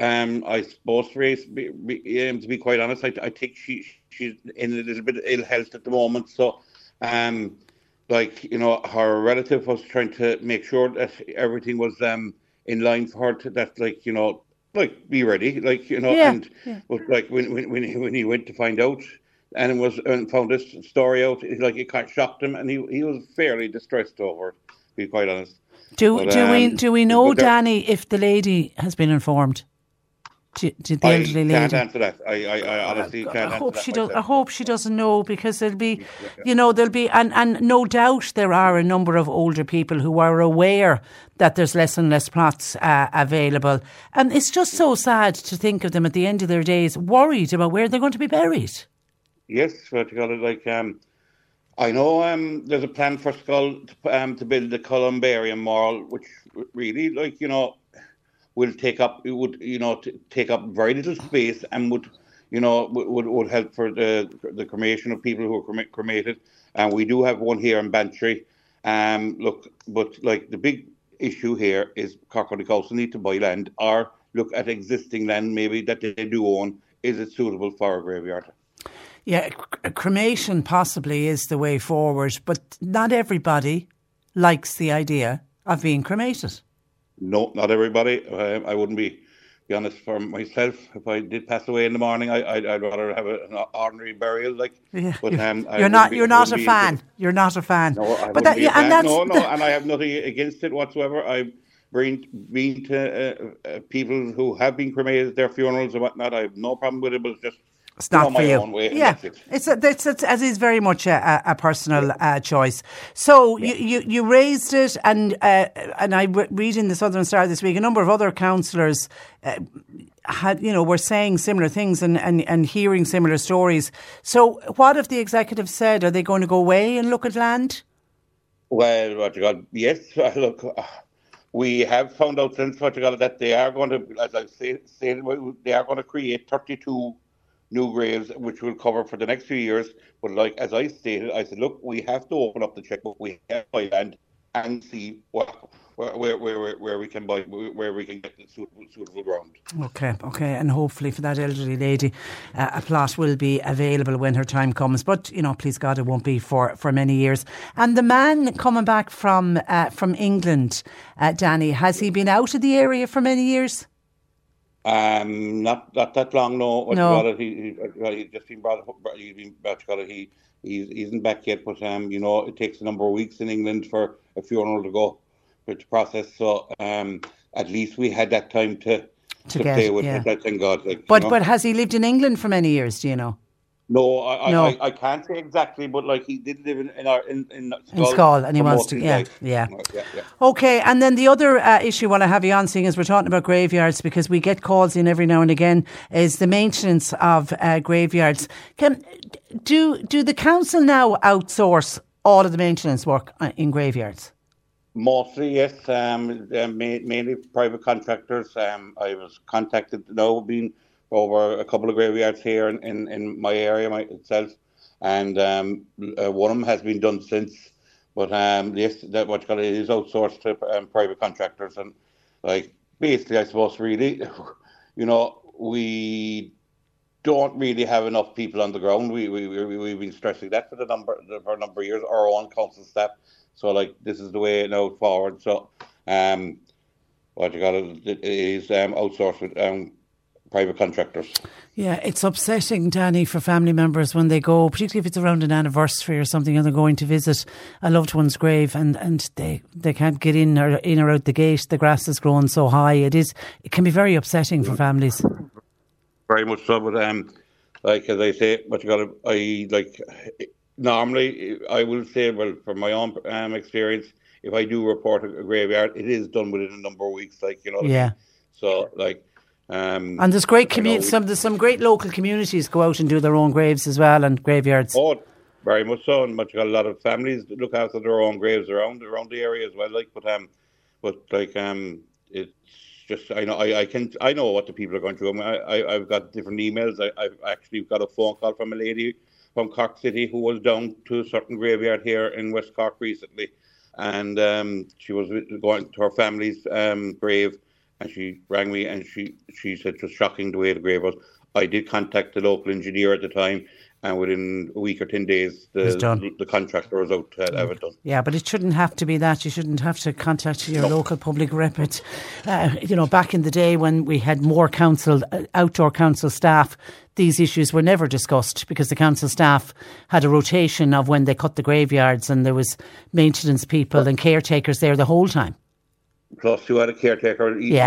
I suppose, to be quite honest, I think she's in a little bit of ill health at the moment, so... Like, you know, her relative was trying to make sure that everything was in line for her to, that, like, you know, like, be ready, like, you know, But like when he went to find out and found this story out, like it kind of shocked him, and he was fairly distressed over it, to be quite honest. Do we know, Danny, if the lady has been informed? Did the elderly lady? I can't answer that. I honestly can't answer that. I hope she doesn't know, because there'll be, you know, there'll be, and no doubt there are a number of older people who are aware that there's less and less plots available. And it's just so sad to think of them at the end of their days worried about where they're going to be buried. Yes, what you call it, like, I know there's a plan for Scull to build the columbarium mall, which really, like, you know, will take up, it would, you know, take up very little space and would, you know, would help for the cremation of people who are cremated. And we do have one here in Bantry. Look, but like the big issue here is Cork County Council need to buy land or look at existing land maybe that they do own. Is it suitable for a graveyard? Yeah, cremation possibly is the way forward, but not everybody likes the idea of being cremated. No, not everybody. I wouldn't be honest for myself. If I did pass away in the morning, I'd rather have an ordinary burial. Like, yeah, but you're not a fan. You're not a fan. No, I but that, yeah, fan. And no, and I have nothing against it whatsoever. I've been to people who have been cremated at their funerals and whatnot. I have no problem with it, but it's just. It's not for you. Yeah, it is very much a personal choice. So you raised it, and I read in the Southern Star this week a number of other councillors had, you know, were saying similar things and hearing similar stories. So what have the executive said? Are they going to go away and look at land? Well, Roger God, yes. Look, we have found out since Roger God that they are going to, as I say, they are going to create 32. New graves, which will cover for the next few years. But like, as I stated, I said, look, we have to open up the checkbook. We have to buy land and see where we can buy, where we can get the suitable ground. Okay. And hopefully for that elderly lady, a plot will be available when her time comes. But, you know, please God, it won't be for many years. And the man coming back from England, Danny, has he been out of the area for many years? Not that long, no. No. He's just been brought up. He isn't back yet, but you know, it takes a number of weeks in England for a funeral to go through the process. So at least we had that time to play with it. Yeah. Thank God. Like, but has he lived in England for many years? Do you know? No. I can't say exactly, but like he did live in Skáil, and he wants to, yeah. Okay, and then the other issue, while I have you on, seeing as we're talking about graveyards, because we get calls in every now and again, is the maintenance of graveyards. Do the council now outsource all of the maintenance work in graveyards? Mostly, yes. Mainly private contractors. I was contacted now being over a couple of graveyards here in my area itself, and one of them has been done since. But yes, that what you call it is outsourced to private contractors, and like basically, I suppose really, you know, we don't really have enough people on the ground. We've been stressing that for a number of years. Our own council staff. So like this is the way now forward. So what you call it is outsourced with private contractors. Yeah, it's upsetting, Danny, for family members when they go, particularly if it's around an anniversary or something, and they're going to visit a loved one's grave, and they can't get in or out the gate. The grass is growing so high. It can be very upsetting for families. Very much so, but like as I say, but you got to, normally I will say, well, from my own experience, if I do report a graveyard, it is done within a number of weeks. Like, you know. Yeah. So like. And there's great some great local communities go out and do their own graves as well, and graveyards. Oh, very much so, and a lot of families look after their own graves around the area as well. Like, but it's just I know what the people are going through. I mean, I've got different emails. I've actually got a phone call from a lady from Cork City who was down to a certain graveyard here in West Cork recently, and she was going to her family's grave. And she rang me and she said it was shocking the way the grave was. I did contact the local engineer at the time, and within a week or 10 days, the contractor was out to have it done. Yeah, but it shouldn't have to be that. You shouldn't have to contact your local public rep. You know, back in the day when we had more outdoor council staff, these issues were never discussed because the council staff had a rotation of when they cut the graveyards, and there was maintenance people and caretakers there the whole time. Plus, you had a caretaker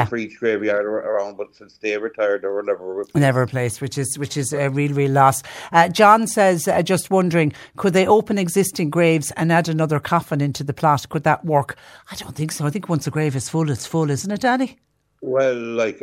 for each graveyard around, but since they retired, they were never replaced. Never replaced, which is a real loss. John says, just wondering, could they open existing graves and add another coffin into the plot? Could that work? I don't think so. I think once a grave is full, it's full, isn't it, Danny? Well, I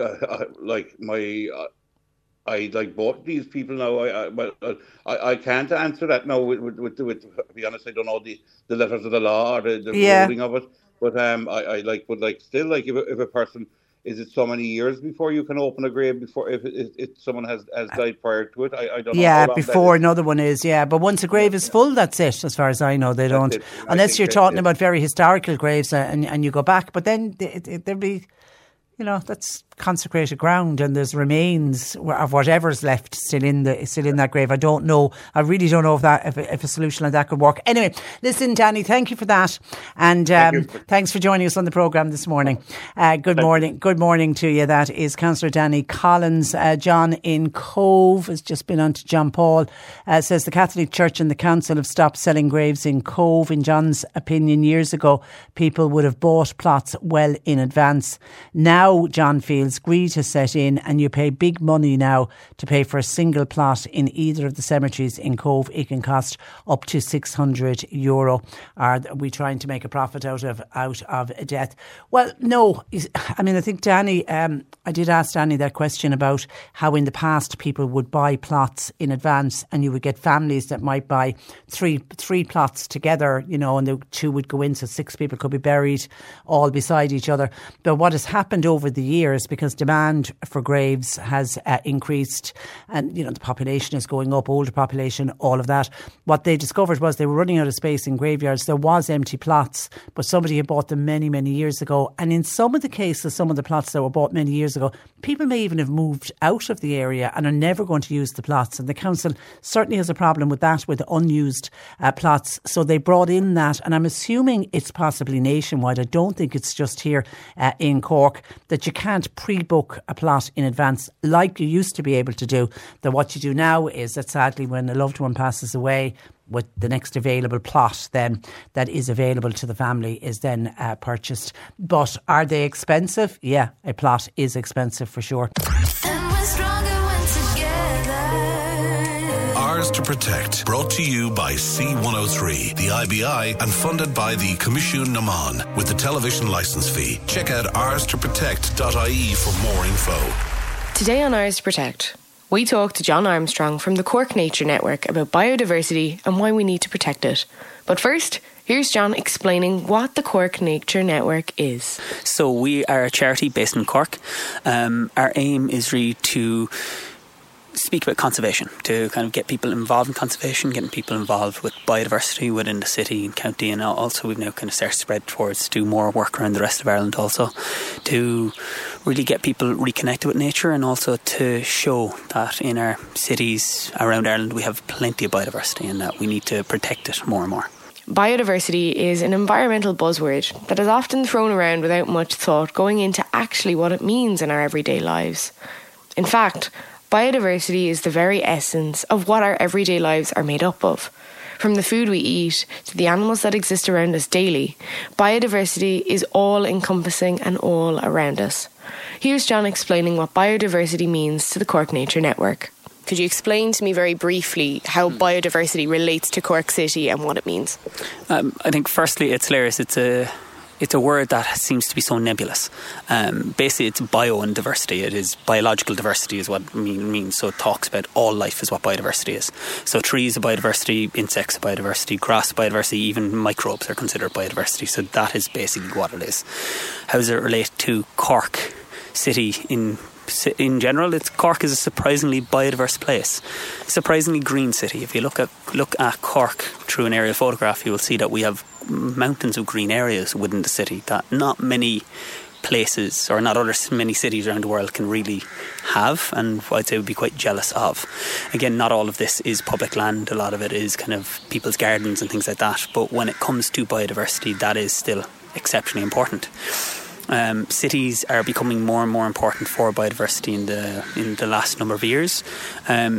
like both these people now. I can't answer that now. To be honest, I don't know the letters of the law or the wording of it. But I like, but like still, like if a person Is it so many years before you can open a grave before if someone has died prior to it? I don't know. Yeah, before another one is, yeah. But once a grave is full, that's it, as far as I know. They don't, unless you're talking about very historical graves and you go back. But then there'll be, you know, that's consecrated ground and there's remains of whatever's left still in that grave. I don't know. I really don't know if a solution like that could work. Anyway, listen, Danny, thank you for that. And thanks for joining us on the programme this morning. Good morning to you. That is Councillor Danny Collins. John in Cove has just been on to John Paul. Says the Catholic Church and the Council have stopped selling graves in Cove. In John's opinion, years ago, people would have bought plots well in advance. Now, John feels greed has set in and you pay big money now to pay for a single plot in either of the cemeteries in Cove. It can cost up to €600. Are we trying to make a profit out of a death? Well, no. I mean, I think Danny, I did ask Danny that question about how in the past people would buy plots in advance and you would get families that might buy three plots together, you know, and the two would go in so six people could be buried all beside each other. But what has happened over the years, because demand for graves has increased and, you know, the population is going up, older population, all of that. What they discovered was they were running out of space in graveyards. There was empty plots, but somebody had bought them many, many years ago. And in some of the cases, some of the plots that were bought many years ago, people may even have moved out of the area and are never going to use the plots. And the council certainly has a problem with that, with unused plots. So they brought in that. And I'm assuming it's possibly nationwide. I don't think it's just here in Cork that you can't pre-book a plot in advance like you used to be able to do. That what you do now is that sadly when a loved one passes away, with the next available plot then that is available to the family is then purchased. But are they expensive? Yeah, a plot is expensive for sure. And we're stronger when together. Ours to Protect, brought to you by C103, the IBI, and funded by the Commission Naman with the television licence fee. Check out ourstoprotect.ie for more info. Today on Ours to Protect, we talk to John Armstrong from the Cork Nature Network about biodiversity and why we need to protect it. But first, here's John explaining what the Cork Nature Network is. So we are a charity based in Cork. Our aim is really to speak about conservation, to kind of get people involved in conservation, getting people involved with biodiversity within the city and county, and also we've now kind of started to spread towards do more work around the rest of Ireland also to really get people reconnected with nature, and also to show that in our cities around Ireland we have plenty of biodiversity and that we need to protect it more and more. Biodiversity is an environmental buzzword that is often thrown around without much thought going into actually what it means in our everyday lives. In fact, biodiversity is the very essence of what our everyday lives are made up of. From the food we eat to the animals that exist around us daily, biodiversity is all-encompassing and all around us. Here's John explaining what biodiversity means to the Cork Nature Network. Could you explain to me very briefly how biodiversity relates to Cork City and what it means? I think firstly it's hilarious. It's a word that seems to be so nebulous. Basically, it's bio and diversity. It is biological diversity is what it means. So it talks about all life is what biodiversity is. So trees are biodiversity, insects are biodiversity, grass are biodiversity, even microbes are considered biodiversity. So that is basically what it is. How does it relate to Cork City in general? Cork is a surprisingly biodiverse place, a surprisingly green city. If you look at Cork through an aerial photograph, you will see that we have mountains of green areas within the city that not many places or not other many cities around the world can really have, and I'd say would be quite jealous of. Again, not all of this is public land. A lot of it is kind of people's gardens and things like that, but when it comes to biodiversity, that is still exceptionally important. Cities are becoming more and more important for biodiversity in the last number of years,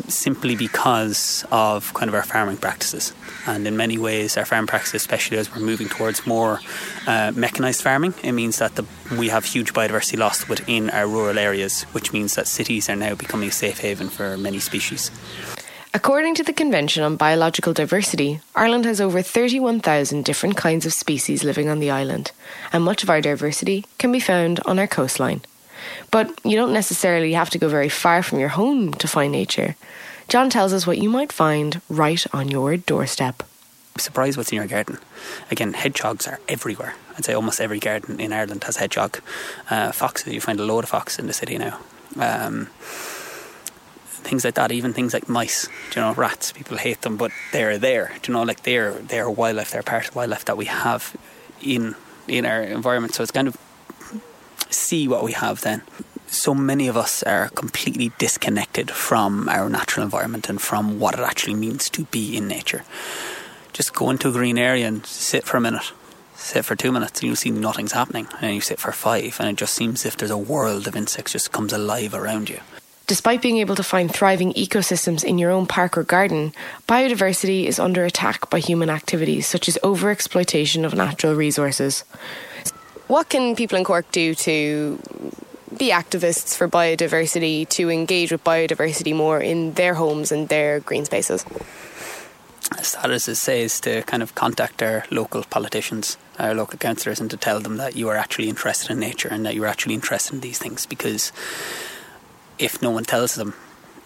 simply because of kind of our farming practices. And in many ways our farm practices, especially as we're moving towards more mechanised farming, it means that we have huge biodiversity loss within our rural areas, which means that cities are now becoming a safe haven for many species. According to the Convention on Biological Diversity, Ireland has over 31,000 different kinds of species living on the island, and much of our diversity can be found on our coastline. But you don't necessarily have to go very far from your home to find nature. John tells us what you might find right on your doorstep. surprised what's in your garden. Again, hedgehogs are everywhere. I'd say almost every garden in Ireland has hedgehog. Foxes, you find a load of fox in the city now. Things like that, even things like mice, do you know, rats. People hate them, but they're there. Do you know, like they're wildlife. They're part of wildlife that we have in our environment. So it's kind of see what we have then. So many of us are completely disconnected from our natural environment and from what it actually means to be in nature. Just go into a green area and sit for a minute, sit for 2 minutes, and you'll see nothing's happening. And then you sit for 5, and it just seems as if there's a world of insects just comes alive around you. Despite being able to find thriving ecosystems in your own park or garden, biodiversity is under attack by human activities such as overexploitation of natural resources. What can people in Cork do to be activists for biodiversity, to engage with biodiversity more in their homes and their green spaces? As sad as it says, to kind of contact our local politicians, our local councillors, and to tell them that you are actually interested in nature and that you're actually interested in these things, because if no one tells them,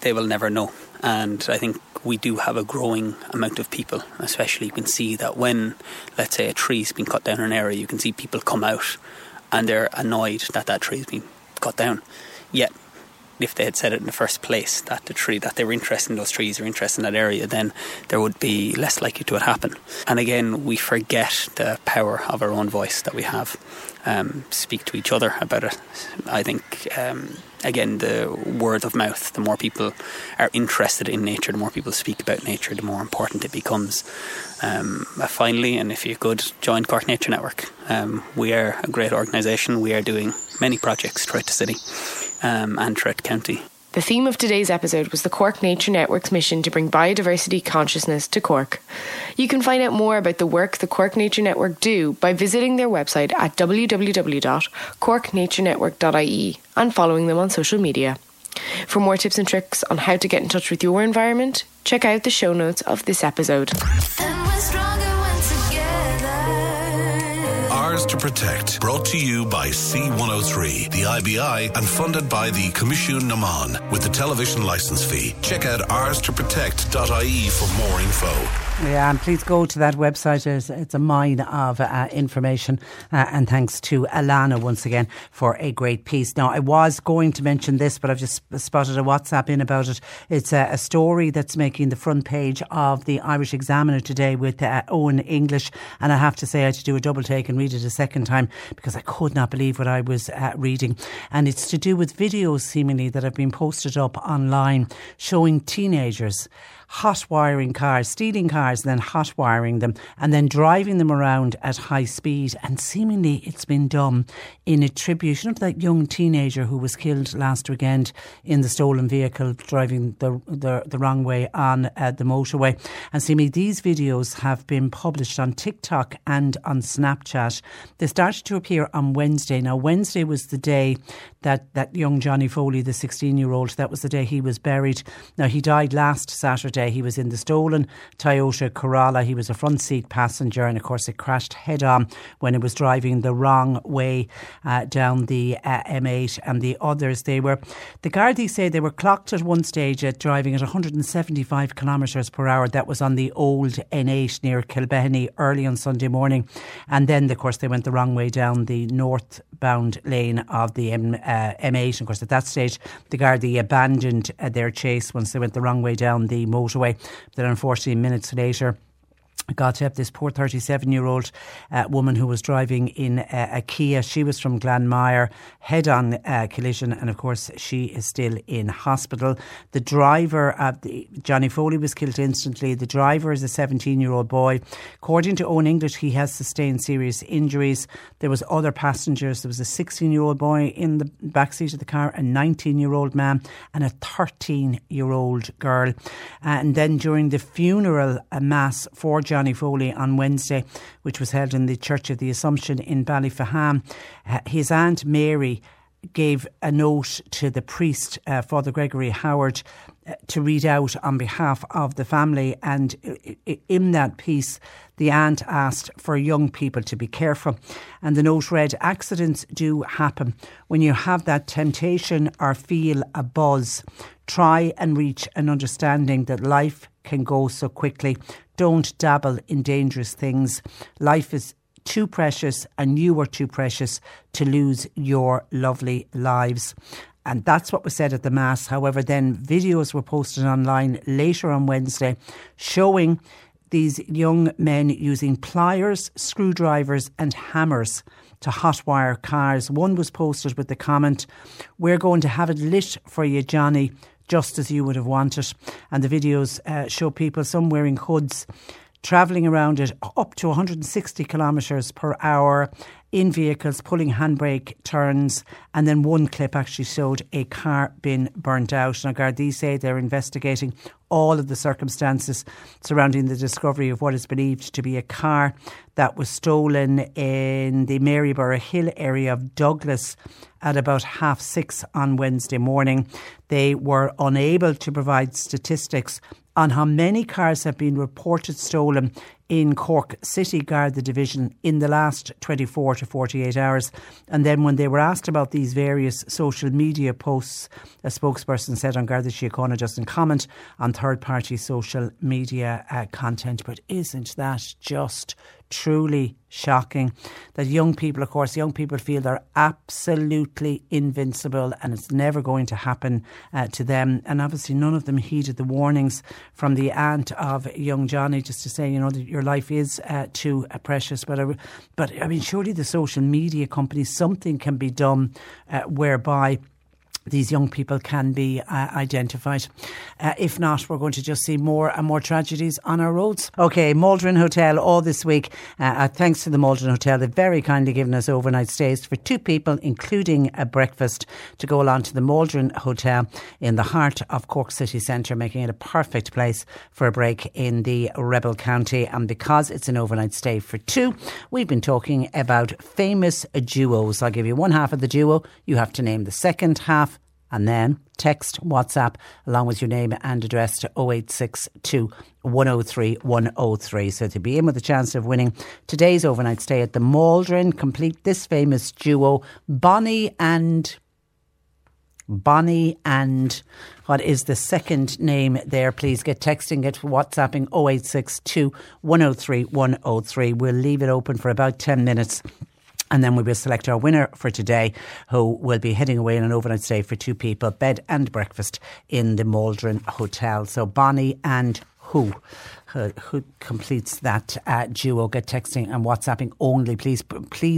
they will never know. And I think we do have a growing amount of people, especially you can see that when, let's say, a tree's been cut down in an area, you can see people come out and they're annoyed that that tree's been cut down. Yet, if they had said it in the first place, that the tree, that they were interested in those trees or interested in that area, then there would be less likely to it happen. And again, we forget the power of our own voice that we have. Speak to each other about it. I think, again, the word of mouth, the more people are interested in nature, the more people speak about nature, the more important it becomes. Finally, and if you could, join Cork Nature Network. We are a great organisation. We are doing many projects throughout the city and throughout the county. The theme of today's episode was the Cork Nature Network's mission to bring biodiversity consciousness to Cork. You can find out more about the work the Cork Nature Network do by visiting their website at www.corknaturenetwork.ie and following them on social media. For more tips and tricks on how to get in touch with your environment, check out the show notes of this episode. To Protect, brought to you by C103, the IBI, and funded by the Commission Naman with the television licence fee. Check out ourstoprotect.ie for more info. Yeah, and please go to that website. It's a mine of information. And thanks to Alana once again for a great piece. Now, I was going to mention this, but I've just spotted a WhatsApp in about it. It's a story that's making the front page of the Irish Examiner today with Owen English. And I have to say, I had to do a double take and read it a second time because I could not believe what I was reading. And it's to do with videos, seemingly, that have been posted up online showing teenagers hot wiring cars, stealing cars, and then hot wiring them and then driving them around at high speed. And seemingly it's been done in attribution of that young teenager who was killed last weekend in the stolen vehicle driving the wrong way on the motorway. And seemingly these videos have been published on TikTok and on Snapchat. They started to appear on Wednesday. Now, Wednesday was the day that young Johnny Foley, the 16-year-old, that was the day he was buried. Now, he died last Saturday. He was in the stolen Toyota Corolla. He was a front seat passenger, and of course it crashed head on when it was driving the wrong way down the M8. And the others, the Gardaí say they were clocked at one stage at driving at 175 kilometres per hour. That was on the old M8 near Kilbenny early on Sunday morning. And then, of course, they went the wrong way down the northbound lane of the M8. And of course, at that stage, the Gardaí abandoned their chase once they went the wrong way down the motorway. Then, unfortunately, minutes later, got up this poor 37-year-old woman who was driving in a Kia. She was from Glanmire, head-on collision, and of course she is still in hospital. The driver, Johnny Foley, was killed instantly. The driver is a 17-year-old boy. According to Owen English, he has sustained serious injuries. There was other passengers. There was a 16-year-old boy in the backseat of the car, a 19-year-old man, and a 13-year-old girl. And then during the funeral mass for Johnny Foley on Wednesday, which was held in the Church of the Assumption in Ballyfaham, his aunt Mary gave a note to the priest, Father Gregory Howard, to read out on behalf of the family. And in that piece, the aunt asked for young people to be careful. And the note read, "Accidents do happen. When you have that temptation or feel a buzz, try and reach an understanding that life can go so quickly. Don't dabble in dangerous things. Life is too precious, and you are too precious to lose your lovely lives. And that's what was said at the Mass. However, then videos were posted online later on Wednesday showing these young men using pliers, screwdrivers and hammers to hotwire cars. One was posted with the comment, "We're going to have it lit for you, Johnny, just as you would have wanted." And the videos show people, some wearing hoods, travelling around at up to 160 kilometres per hour in vehicles, pulling handbrake turns, and then one clip actually showed a car being burnt out. Now, Gardaí say they're investigating all of the circumstances surrounding the discovery of what is believed to be a car that was stolen in the Maryborough Hill area of Douglas at about 6:30 on Wednesday morning. They were unable to provide statistics on how many cars have been reported stolen in Cork City Garda Division in the last 24 to 48 hours. And then when they were asked about these various social media posts, a spokesperson said on Garda Síochána doesn't comment on third-party social media content. But isn't that just truly shocking that young people, of course, young people feel they're absolutely invincible and it's never going to happen to them. And obviously none of them heeded the warnings from the aunt of young Johnny, just to say, you know, that your life is too precious. But I mean, surely the social media companies, something can be done whereby these young people can be identified. If not, we're going to just see more and more tragedies on our roads. OK, Maldron Hotel all this week. Thanks to the Maldron Hotel, they've very kindly given us overnight stays for two people, including a breakfast, to go along to the Maldron Hotel in the heart of Cork City Centre, making it a perfect place for a break in the Rebel County. And because it's an overnight stay for two, we've been talking about famous duos. I'll give you one half of the duo. You have to name the second half. And then text, WhatsApp, along with your name and address to 0862 103 103. So to be in with a chance of winning today's overnight stay at the Maldron, complete this famous duo, Bonnie and what is the second name there? Please get texting, get WhatsApping 0862 103 103. We'll leave it open for about 10 minutes. And then we will select our winner for today, who will be heading away on an overnight stay for two people, bed and breakfast in the Maldron Hotel. So Bonnie and who completes that duo. Get texting and WhatsApping only. Please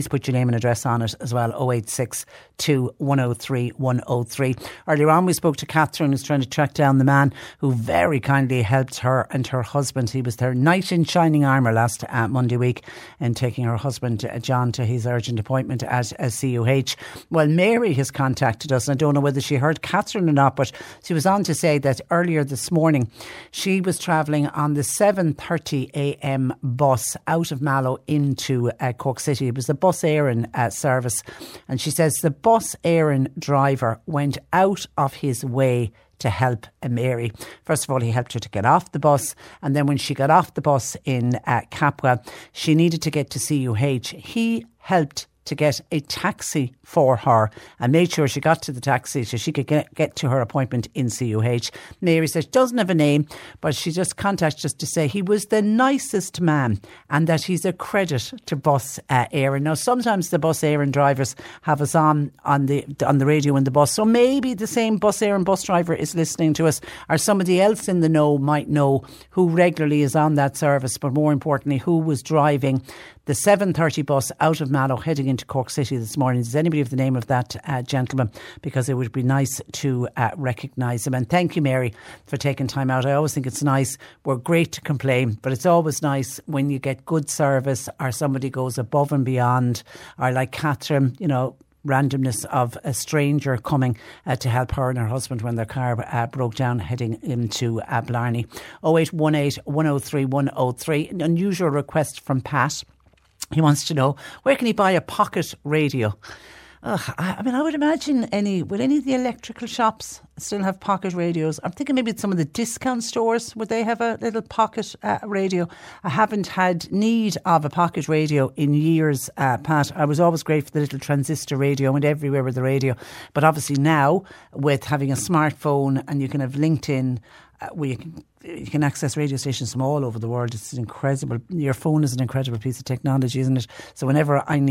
put your name and address on it as well, 0862 103 103. Earlier on we spoke to Catherine, who's trying to track down the man who very kindly helped her and her husband. He was their knight in shining armour last Monday week, and taking her husband John to his urgent appointment at CUH. Well, Mary has contacted us, and I don't know whether she heard Catherine or not, but she was on to say that earlier this morning she was travelling on the 7:30am bus out of Mallow into Cork City. It was the Bus Éireann service, and she says the Bus Éireann driver went out of his way to help Mary. First of all, he helped her to get off the bus, and then when she got off the bus in Capua, she needed to get to CUH. He helped to get a taxi for her and made sure she got to the taxi so she could get to her appointment in CUH. Mary says she doesn't have a name, but she just contacted us to say he was the nicest man and that he's a credit to Bus Éireann. Now, sometimes the Bus Éireann drivers have us on the radio in the bus, so maybe the same Bus Éireann bus driver is listening to us, or somebody else in the know might know who regularly is on that service, but more importantly, who was driving the 7:30 bus out of Mallow heading into Cork City this morning. Does anybody have the name of that gentleman? Because it would be nice to recognise him. And thank you, Mary, for taking time out. I always think it's nice. We're great to complain, but it's always nice when you get good service or somebody goes above and beyond, or like Catherine, you know, randomness of a stranger coming to help her and her husband when their car broke down heading into Blarney. 0818 103 103. An unusual request from Pat. He wants to know, where can he buy a pocket radio? I would imagine would any of the electrical shops still have pocket radios? I'm thinking maybe some of the discount stores, would they have a little pocket radio? I haven't had need of a pocket radio in years, Pat. I was always great for the little transistor radio, went everywhere with the radio. But obviously now, with having a smartphone and you can have LinkedIn, where you can access radio stations from all over the world. It's incredible. Your phone is an incredible piece of technology, isn't it? So whenever I'm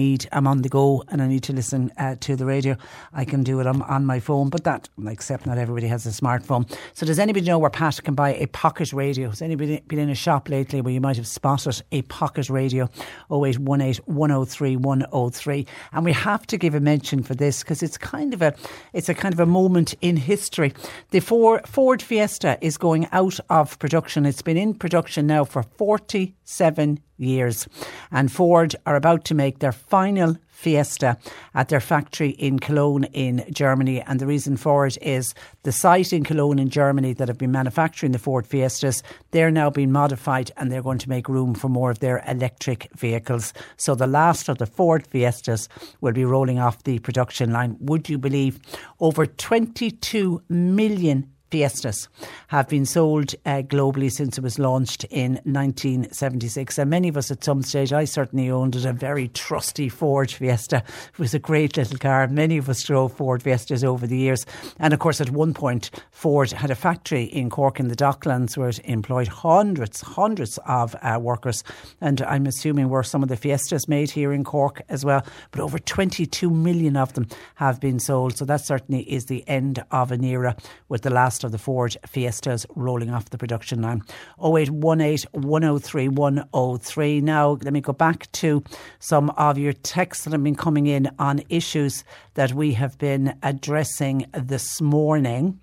on the go and I need to listen to the radio, I can do it on my phone. But except not everybody has a smartphone. So does anybody know where Pat can buy a pocket radio? Has anybody been in a shop lately where you might have spotted a pocket radio? 0818 103 103. And we have to give a mention for this because it's a kind of a moment in history. The Ford Fiesta is going out of production. It's been in production now for 47 years. And Ford are about to make their final Fiesta at their factory in Cologne in Germany. And the reason for it is the site in Cologne in Germany that have been manufacturing the Ford Fiestas, they're now being modified and they're going to make room for more of their electric vehicles. So the last of the Ford Fiestas will be rolling off the production line. Would you believe over 22 million Fiestas have been sold globally since it was launched in 1976, and many of us at some stage, I certainly owned it, a very trusty Ford Fiesta. It was a great little car. Many of us drove Ford Fiestas over the years, and of course at one point Ford had a factory in Cork in the Docklands where it employed hundreds of workers, and I'm assuming were some of the Fiestas made here in Cork as well, but over 22 million of them have been sold. So that certainly is the end of an era, with the last of the Ford Fiestas rolling off the production line. 0818 103 103. Now let me go back to some of your texts that have been coming in on issues that we have been addressing this morning.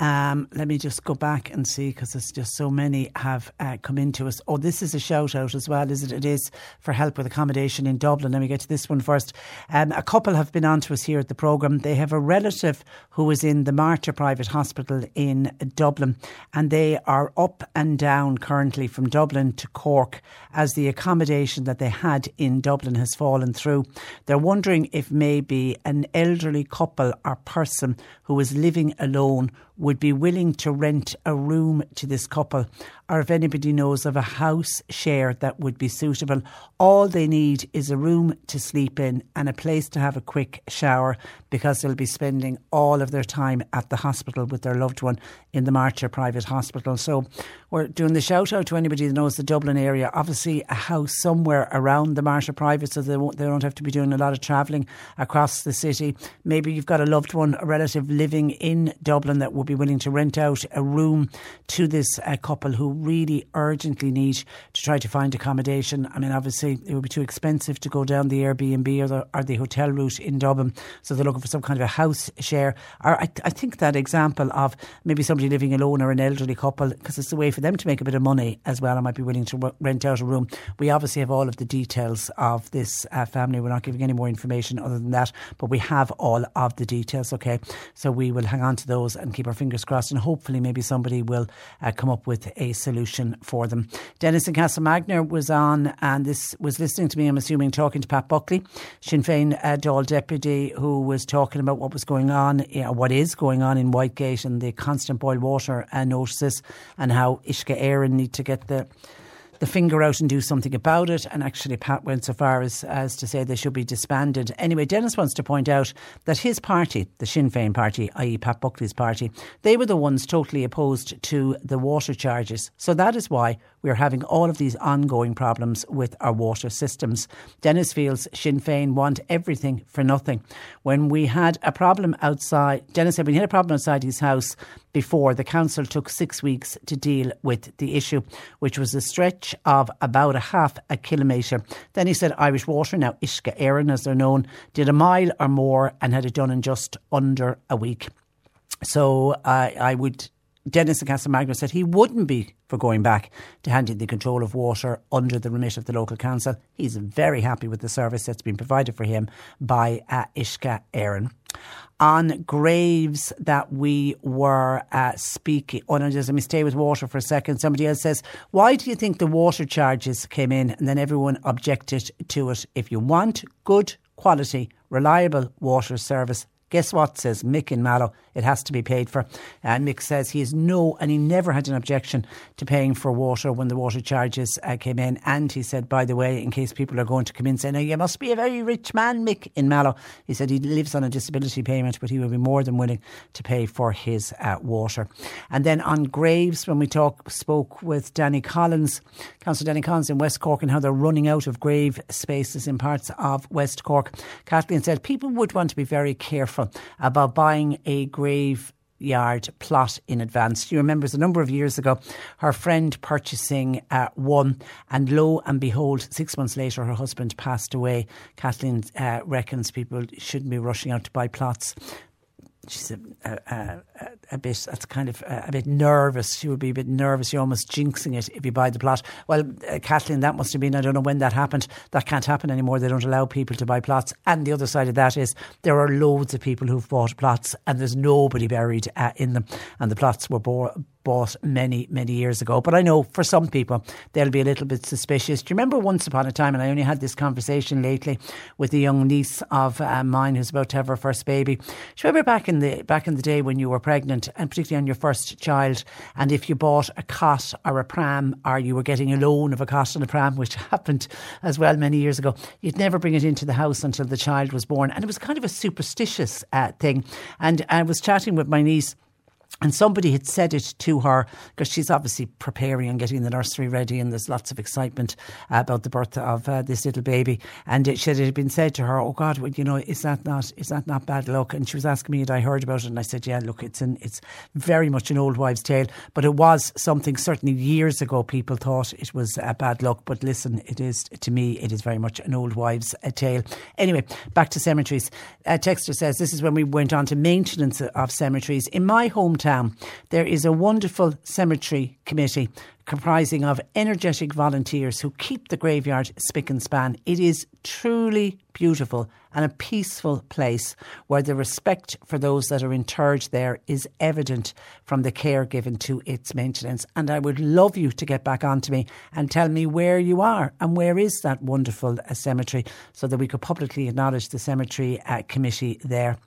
Let me just go back and see, because there's just so many have come into us. Oh, this is a shout out as well, is it? It is for help with accommodation in Dublin. Let me get to this one first. A couple have been on to us here at the programme. They have a relative who is in the Martyr Private Hospital in Dublin, and they are up and down currently from Dublin to Cork as the accommodation that they had in Dublin has fallen through. They're wondering if maybe an elderly couple or person who is living alone would be willing to rent a room to this couple, or if anybody knows of a house share that would be suitable. All they need is a room to sleep in and a place to have a quick shower, because they'll be spending all of their time at the hospital with their loved one in the Martyr Private Hospital. So we're doing the shout out to anybody that knows the Dublin area. Obviously a house somewhere around the Martyr Private, so they don't have to be doing a lot of travelling across the city. Maybe you've got a loved one, a relative living in Dublin that would be willing to rent out a room to this couple who really urgently need to try to find accommodation. I mean, obviously it would be too expensive to go down the Airbnb or the hotel route in Dublin, so they're looking for some kind of a house share. Or I think that example of maybe somebody living alone or an elderly couple, because it's a way for them to make a bit of money as well, I might be willing to rent out a room. We obviously have all of the details of this family. We're not giving any more information other than that, but we have all of the details, okay? So we will hang on to those and keep our fingers crossed, and hopefully maybe somebody will come up with a solution for them. Dennis in Castlemagner was on, and this was listening to me, I'm assuming, talking to Pat Buckley, Sinn Féin Dáil deputy, who was talking about what was going on, what is going on in Whitegate and the constant boil water notices, and how Uisce Éireann need to get the finger out and do something about it. And actually Pat went so far as to say they should be disbanded. Anyway, Dennis wants to point out that his party, the Sinn Féin party, i.e. Pat Buckley's party, they were the ones totally opposed to the water charges. So that is why we're having all of these ongoing problems with our water systems. Dennis feels Sinn Féin want everything for nothing. When we had a problem outside, Dennis said, when he had a problem outside his house before, the council took 6 weeks to deal with the issue, which was a stretch of about a half a kilometre. Then he said Irish Water, now Uisce Éireann as they're known, did a mile or more and had it done in just under a week. So Dennis in Castlemagner said he wouldn't be for going back to handing the control of water under the remit of the local council. He's very happy with the service that's been provided for him by Uisce Éireann. On graves that we were speaking. Oh no, let me stay with water for a second. Somebody else says, why do you think the water charges came in? And then everyone objected to it. If you want good quality reliable water service. Guess what, says Mick in Mallow, it has to be paid for. And Mick says he is no, and he never had an objection to paying for water when the water charges came in. And he said, by the way, in case people are going to come in saying, oh, you must be a very rich man, Mick in Mallow. He said he lives on a disability payment, but he will be more than willing to pay for his water. And then on Graves, when we spoke with Danny Collins, Councillor Danny Collins in West Cork, and how they're running out of grave spaces in parts of West Cork. Kathleen said people would want to be very careful about buying a graveyard plot in advance. You remember a number of years ago, her friend purchasing one, and lo and behold, 6 months later, her husband passed away. Kathleen reckons people shouldn't be rushing out to buy plots. She's a bit nervous. She would be a bit nervous. You're almost jinxing it if you buy the plot. Well, Kathleen, that must have been, I don't know when that happened. That can't happen anymore. They don't allow people to buy plots. And the other side of that is there are loads of people who've bought plots and there's nobody buried in them. And the plots were bought many, many years ago. But I know for some people, they'll be a little bit suspicious. Do you remember once upon a time, and I only had this conversation lately with a young niece of mine who's about to have her first baby. Do you remember back in the day when you were pregnant, and particularly on your first child, and if you bought a cot or a pram, or you were getting a loan of a cot and a pram, which happened as well many years ago, you'd never bring it into the house until the child was born. And it was kind of a superstitious thing. And I was chatting with my niece, and somebody had said it to her, because she's obviously preparing and getting the nursery ready, and there's lots of excitement about the birth of this little baby. And it had been said to her, oh God, well, you know, is that not bad luck? And she was asking me, had I heard about it? And I said, yeah, look, it's very much an old wives' tale, but it was something certainly years ago people thought it was bad luck. But listen, it is, to me, it is very much an old wives' tale. Anyway, back to cemeteries. Texter says, this is when we went on to maintenance of cemeteries. In my hometown, there is a wonderful cemetery committee comprising of energetic volunteers who keep the graveyard spick and span. It is truly beautiful and a peaceful place where the respect for those that are interred there is evident from the care given to its maintenance. And I would love you to get back on to me and tell me where you are and where is that wonderful cemetery, so that we could publicly acknowledge the cemetery committee there.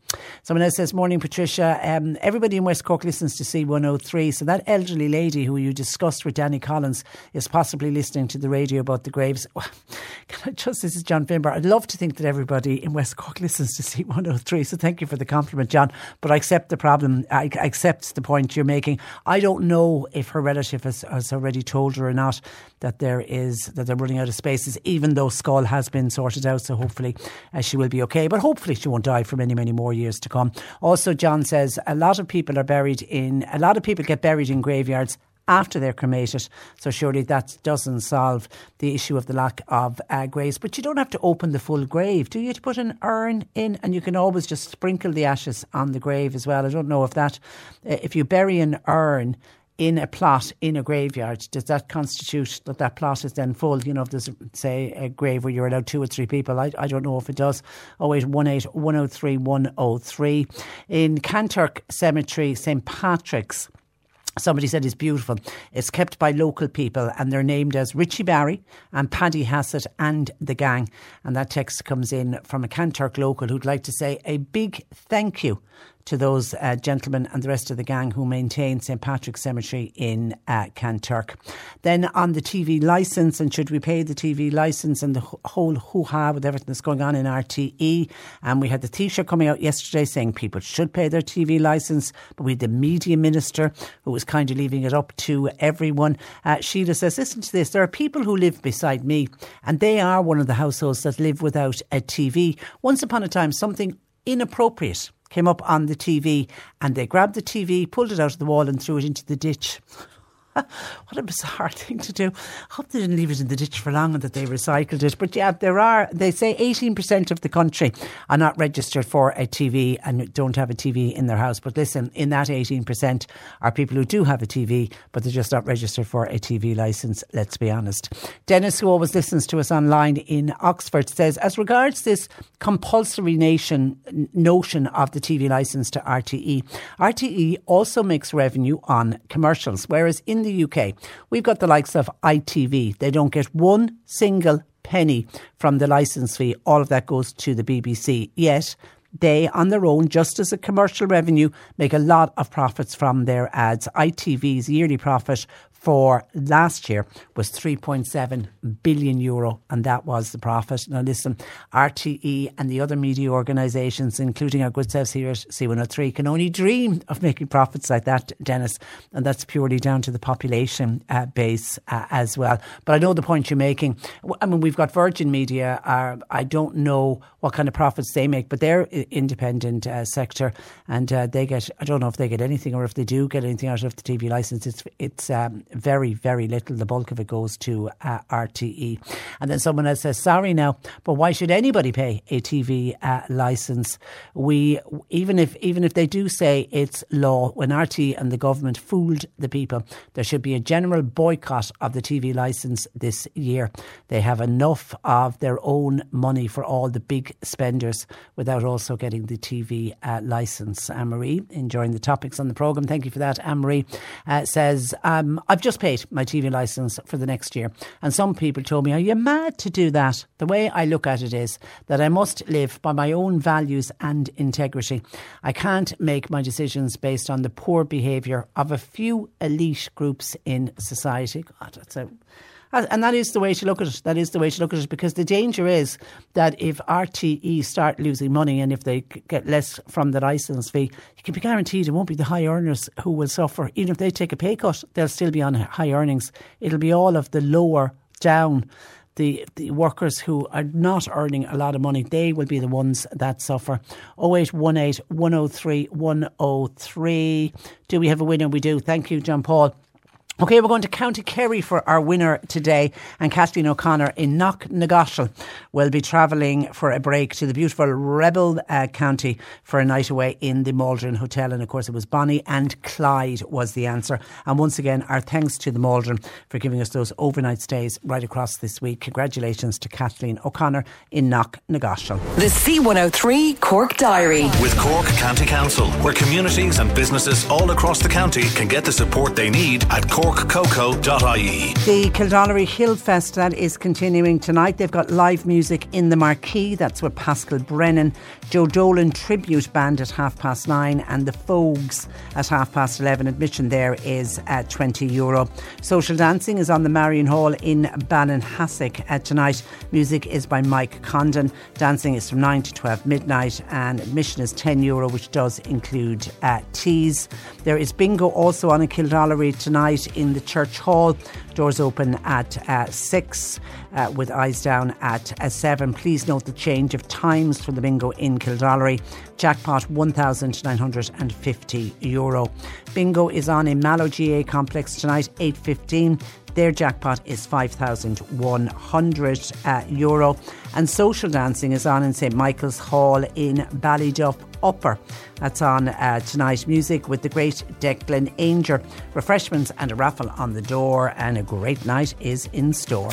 Someone else says, morning Patricia, everybody in West Cork listens to C103, so that elderly lady who you discussed with Danny Collins is possibly listening to the radio about the graves. Can I just, this is John Finbar, I'd love to think that everybody in West Cork listens to C103, so thank you for the compliment, John, but I accept the problem. I accept the point you're making. I don't know if her relative has already told her or not that they're running out of spaces, even though Skull has been sorted out, so hopefully she will be okay, but hopefully she won't die for many, many more years to come. Also, John says a lot of people get buried in graveyards after they're cremated, so surely that doesn't solve the issue of the lack of graves. But you don't have to open the full grave, do you, to put an urn in? And you can always just sprinkle the ashes on the grave as well. I don't know if you bury an urn in a plot in a graveyard, does that constitute that plot is then full? You know, if there's, say, a grave where you're allowed 2 or 3 people, I don't know if it does. 0818 103 103. In Kanturk Cemetery, St Patrick's, somebody said it's beautiful. It's kept by local people and they're named as Richie Barry and Paddy Hassett and the gang. And that text comes in from a Kanturk local who'd like to say a big thank you to those gentlemen and the rest of the gang who maintain St Patrick's Cemetery in Kanturk. Then on the TV licence, and should we pay the TV licence, and the whole hoo-ha with everything that's going on in RTE. And we had the Taoiseach coming out yesterday saying people should pay their TV licence, but we had the media minister who was kind of leaving it up to everyone. Sheila says, listen to this, there are people who live beside me and they are one of the households that live without a TV. Once upon a time, something inappropriate came up on the TV and they grabbed the TV, pulled it out of the wall and threw it into the ditch. What a bizarre thing to do. I hope they didn't leave it in the ditch for long and that they recycled it. But yeah, they say 18% of the country are not registered for a TV and don't have a TV in their house. But listen, in that 18% are people who do have a TV, but they're just not registered for a TV licence, let's be honest. Dennis, who always listens to us online in Oxford, says, as regards this compulsory notion of the TV licence to RTE, RTE also makes revenue on commercials, whereas in the UK, we've got the likes of ITV. They don't get one single penny from the licence fee. All of that goes to the BBC. Yet they, on their own, just as a commercial revenue, make a lot of profits from their ads. ITV's yearly profit for last year was €3.7 billion, and that was the profit. Now listen, RTE and the other media organisations, including our good selves here at C103, can only dream of making profits like that, Dennis, and that's purely down to the population base as well. But I know the point you're making. I mean, we've got Virgin Media. I don't know what kind of profits they make, but they're independent sector, and they get, I don't know if they get anything or if they do get anything out of the TV licence. It's very, very little. The bulk of it goes to RTE. And then someone else says, sorry now, but why should anybody pay a TV licence? Even if they do say it's law, when RTE and the government fooled the people, there should be a general boycott of the TV licence this year. They have enough of their own money for all the big spenders without also getting the TV licence. Anne-Marie, enjoying the topics on the programme. Thank you for that. Anne-Marie says, I've just paid my TV licence for the next year, and some people told me, are you mad to do that? The way I look at it is that I must live by my own values and integrity. I can't make my decisions based on the poor behaviour of a few elite groups in society. God, and that is the way to look at it. That is the way to look at it, because the danger is that if RTE start losing money and if they get less from the licence fee, you can be guaranteed it won't be the high earners who will suffer. Even if they take a pay cut, they'll still be on high earnings. It'll be all of the lower down, the workers who are not earning a lot of money. They will be the ones that suffer. 0818 103 103. Do we have a winner? We do. Thank you, John Paul. OK, we're going to County Kerry for our winner today, and Kathleen O'Connor in Knocknagoshal will be travelling for a break to the beautiful Rebel County for a night away in the Maldron Hotel. And of course it was Bonnie and Clyde was the answer. And once again, our thanks to the Maldron for giving us those overnight stays right across this week. Congratulations to Kathleen O'Connor in Knocknagoshal. The C103 Cork Diary with Cork County Council, where communities and businesses all across the county can get the support they need at CorkCoco.ie. The Kildallery Hill Fest, that is continuing tonight. They've got live music in the marquee. That's with Pascal Brennan, Joe Dolan Tribute Band at 9:30 and the Fogues at 11:30. Admission there is €20. Social dancing is on the Marion Hall in Ballinhasick tonight. Music is by Mike Condon. Dancing is from 9 to 12 midnight, and admission is €10, which does include teas. There is bingo also on in Kildallery tonight in the Church Hall. Doors open at 6 with eyes down at 7. Please note the change of times for the bingo in Kildallery. Jackpot €1,950. Bingo is on in Mallow GA Complex tonight, 8:15. Their jackpot is €5,100. And social dancing is on in St Michael's Hall in Ballydehob Upper. That's on tonight. Music with the great Declan Ainger. Refreshments and a raffle on the door, and a great night is in store.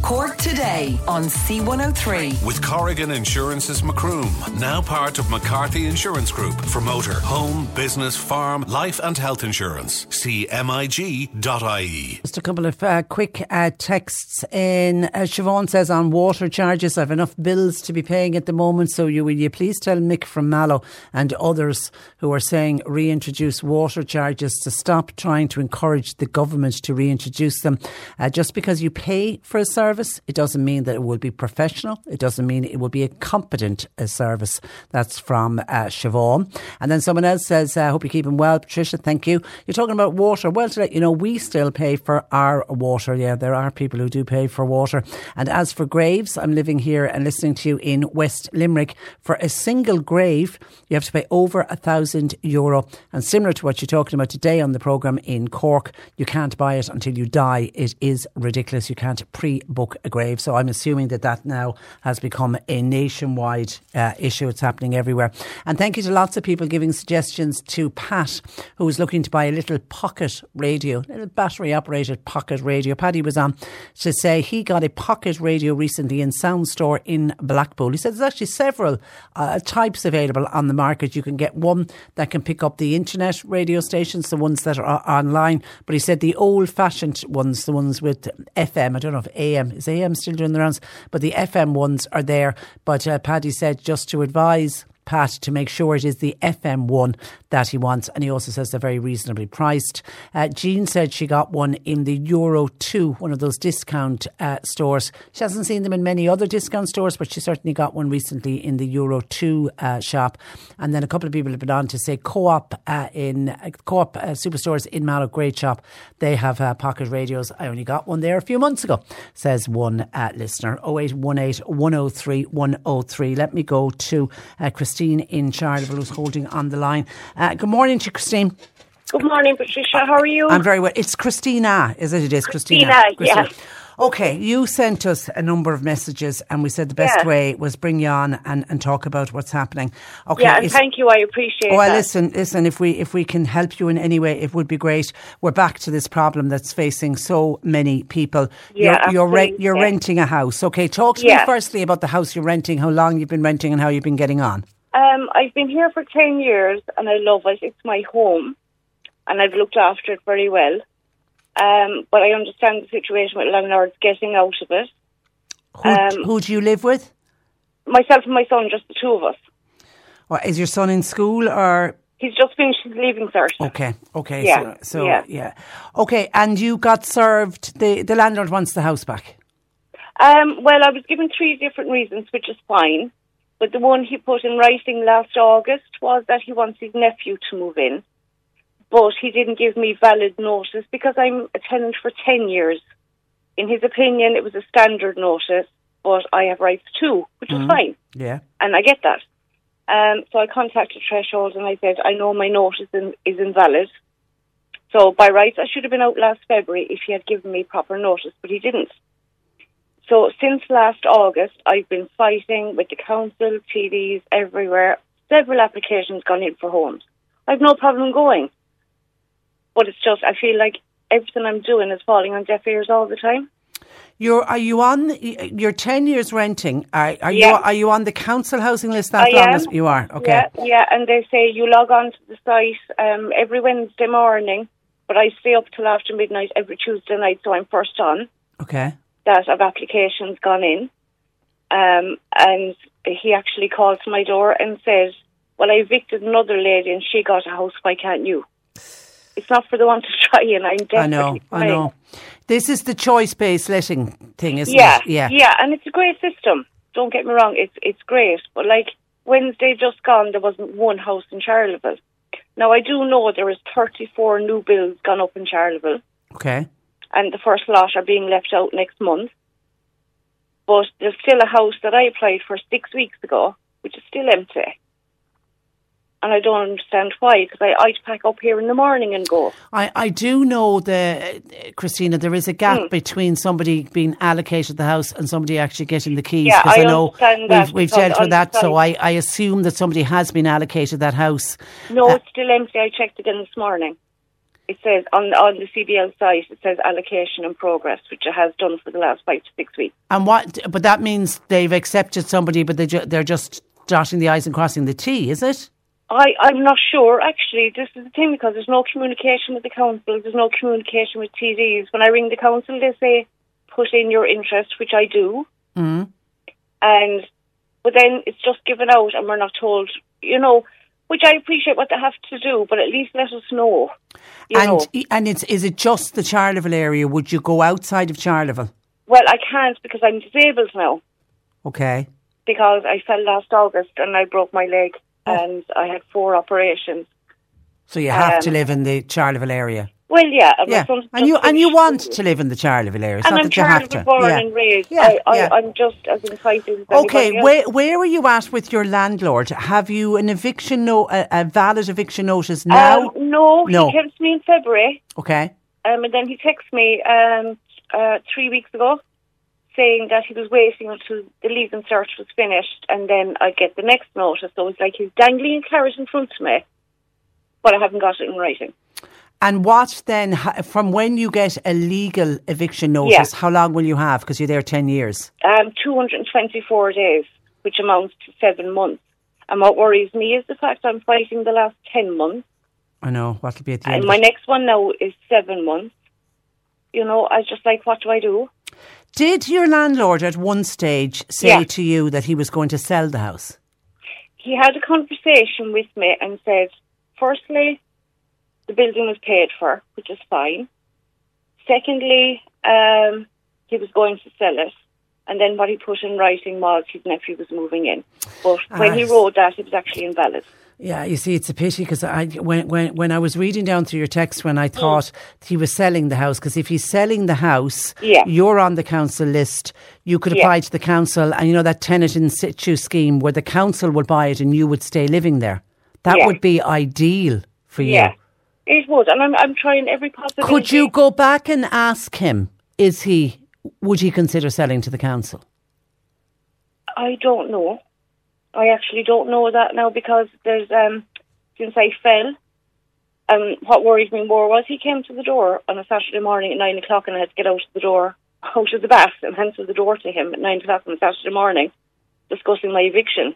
Cork Today on C103. With Corrigan Insurance's Macroom, now part of McCarthy Insurance Group, for motor, home, business, farm, life and health insurance. CMIG.ie. Just a couple of quick texts in. Siobhan says, on water charges, I've enough bills to be paying at the moment, so will you please tell Mick from Mallow and others who are saying reintroduce water charges to stop trying to encourage the government to reintroduce them. Just because you pay for a service, it doesn't mean that it will be professional. It doesn't mean it will be a competent service. That's from Siobhan. And then someone else says, I hope you're keeping well, Patricia. Thank you. You're talking about water. Well, to let you know, we still pay for our water. Yeah, there are people who do pay for water. And as for graves, I'm living here and listening to you in West Limerick. For a single grave, you have to pay over €1,000. And similar to what you're talking about today on the programme in Cork, you can't buy it until you die. It is ridiculous. You can't pre-book a grave. So I'm assuming that now has become a nationwide issue. It's happening everywhere. And thank you to lots of people giving suggestions to Pat, who is looking to buy a little pocket radio, a little battery-operated pocket radio. Paddy was on to say he got a pocket radio recently in Sound Store in Blackpool. He said there's actually several types available on on the market. You can get one that can pick up the internet radio stations, the ones that are online. But he said the old-fashioned ones, the ones with FM, I don't know if AM, is AM still doing the rounds? But the FM ones are there. But Paddy said just to advise Pat to make sure it is the FM one that he wants, and he also says they're very reasonably priced. Jean said she got one in the Euro 2, one of those discount stores. She hasn't seen them in many other discount stores, but she certainly got one recently in the Euro 2 shop. And then a couple of people have been on to say Co-op superstores in Mallow, great shop. They have pocket radios. I only got one there a few months ago, says one listener. 0818 103 103. Let me go to Christine in Charleville, who's holding on the line. Good morning to you, Christine. Good morning, Patricia. How are you? I'm very well. It's Christina, is it? It is Christina. Yes. Okay, you sent us a number of messages and we said the best way was bring you on and talk about what's happening. Okay, yeah, and thank you. I appreciate that. Well, listen, if we can help you in any way, it would be great. We're back to this problem that's facing so many people. Yeah, you're renting a house. Okay, talk to me firstly about the house you're renting, how long you've been renting and how you've been getting on. I've been here for 10 years and I love it. It's my home and I've looked after it very well. But I understand the situation with landlords getting out of it. Who do you live with? Myself and my son, just the two of us. Well, is your son in school or...? He's just finished his leaving cert. Okay. Yeah. So, yeah. Okay, and you got served, the landlord wants the house back? Well, I was given three different reasons, which is fine. But the one he put in writing last August was that he wants his nephew to move in. But he didn't give me valid notice because I'm a tenant for 10 years. In his opinion, it was a standard notice, but I have rights too, which is fine. Yeah. And I get that. So I contacted Threshold and I said, I know my notice is invalid. So by rights, I should have been out last February if he had given me proper notice, but he didn't. So since last August, I've been fighting with the council, TDs, everywhere. Several applications gone in for homes. I've no problem going. But it's just, I feel like everything I'm doing is falling on deaf ears all the time. You're 10 years renting. Are you on the council housing list that long as you are? Okay. Yeah, and they say you log on to the site every Wednesday morning, but I stay up till after midnight every Tuesday night, so I'm first on. Okay. That of applications gone in. And he actually called to my door and said, well, I evicted another lady and she got a house, why can't you? It's not for the one to try, and I'm definitely I know. This is the choice-based letting thing, isn't it? Yeah, and it's a great system. Don't get me wrong, it's great. But like Wednesday just gone, there wasn't one house in Charleville. Now, I do know there is 34 new bills gone up in Charleville. Okay. And the first lot are being left out next month. But there's still a house that I applied for 6 weeks ago, which is still empty. And I don't understand why, because I'd pack up here in the morning and go. I do know, Christina, there is a gap between somebody being allocated the house and somebody actually getting the keys. Yeah, I know we've dealt with that, so I assume that somebody has been allocated that house. No, it's still empty. I checked again this morning. It says on the CBL site, it says allocation in progress, which it has done for the last 5 to 6 weeks. And but that means they've accepted somebody, but they're just dotting the I's and crossing the T, is it? I'm not sure, actually. This is the thing, because there's no communication with the council, there's no communication with TDs. When I ring the council, they say, put in your interest, which I do. Mm. But then it's just given out and we're not told, which I appreciate what they have to do, but at least let us know. Is it just the Charleville area? Would you go outside of Charleville? Well, I can't because I'm disabled now. Okay. Because I fell last August and I broke my leg. And I had 4 operations. So you have to live in the Charleville area? Well, yeah. And you want to live in the Charleville area. It's and not I'm that you have to. Born and raised. I'm just as entitled as anybody else. Okay, where are you at with your landlord? Have you an eviction, a valid eviction notice now? No, he texted me in February. Okay. And then he texted me 3 weeks ago, saying that he was waiting until the leaving search was finished and then I'd get the next notice. So it's like he's dangling a carrot in front of me, but I haven't got it in writing. And what then, from when you get a legal eviction notice, how long will you have? Because you're there 10 years. 224 days, which amounts to 7 months. And what worries me is the fact I'm fighting the last 10 months. I know, what'll be at the end. And my next one now is 7 months. You know, I was just like, what do I do? Did your landlord at one stage say to you that he was going to sell the house? He had a conversation with me and said, firstly, the building was paid for, which is fine. Secondly, he was going to sell it. And then what he put in writing was his nephew was moving in. But when he wrote that, it was actually invalid. Yeah, you see, it's a pity because when I was reading down through your text, when I thought he was selling the house, because if he's selling the house, you're on the council list. You could apply to the council, and you know that tenant in situ scheme where the council would buy it and you would stay living there. That would be ideal for you. Yeah, it would, and I'm trying every possibility. Could you go back and ask him? Would he consider selling to the council? I don't know. I actually don't know that now because there's since I fell, what worries me more was he came to the door on a Saturday morning at 9 o'clock, and I had to get out of the bath, and answer the door to him at 9 o'clock on a Saturday morning, discussing my eviction.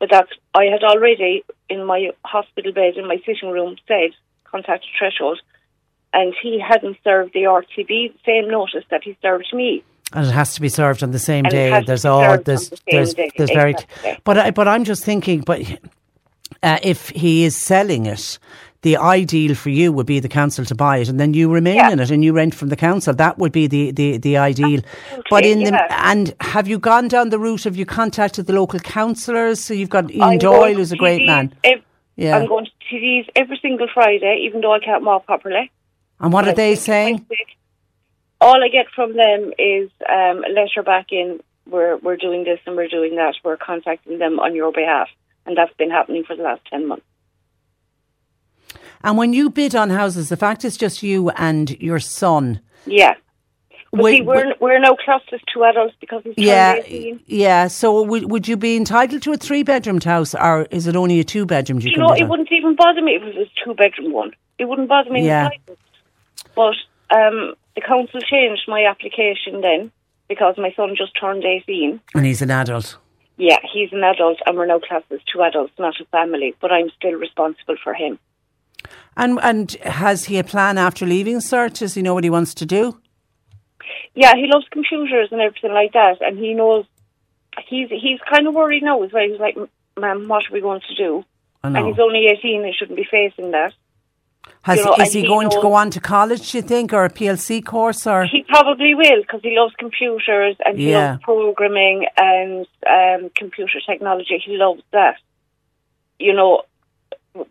But I had already in my hospital bed in my sitting room said contact threshold, and he hadn't served the RTB the same notice that he served me. And it has to be served on the same day. But I'm just thinking. But if he is selling it, the ideal for you would be the council to buy it, and then you remain in it and you rent from the council. That would be the ideal. Absolutely, but and have you gone down the route? Have you contacted the local councillors? So you've got Ian Doyle, who's a great man. I'm going to TDs every single Friday, even though I can't walk properly. And what are they saying? All I get from them is a letter back in, we're doing this and we're doing that, we're contacting them on your behalf. And that's been happening for the last 10 months. And when you bid on houses, the fact is just you and your son. Yeah. But we're now classed as two adults because he's 18. Yeah, so would you be entitled to a three-bedroomed house, or is it only a two-bedroom? You know, it wouldn't even bother me if it was a two-bedroom one. It wouldn't bother me. Yeah. But... the council changed my application then because my son just turned 18. And he's an adult. Yeah, he's an adult, and we're now classed as two adults, not a family, but I'm still responsible for him. And has he a plan after leaving CERT? Does he know what he wants to do? Yeah, he loves computers and everything like that, and he knows... He's kind of worried now as well. He's like, Ma'am, what are we going to do? And he's only 18 and shouldn't be facing that. Is he going to go on to college, do you think, or a PLC course? Or he probably will, because he loves computers and he loves programming and computer technology. He loves that, you know.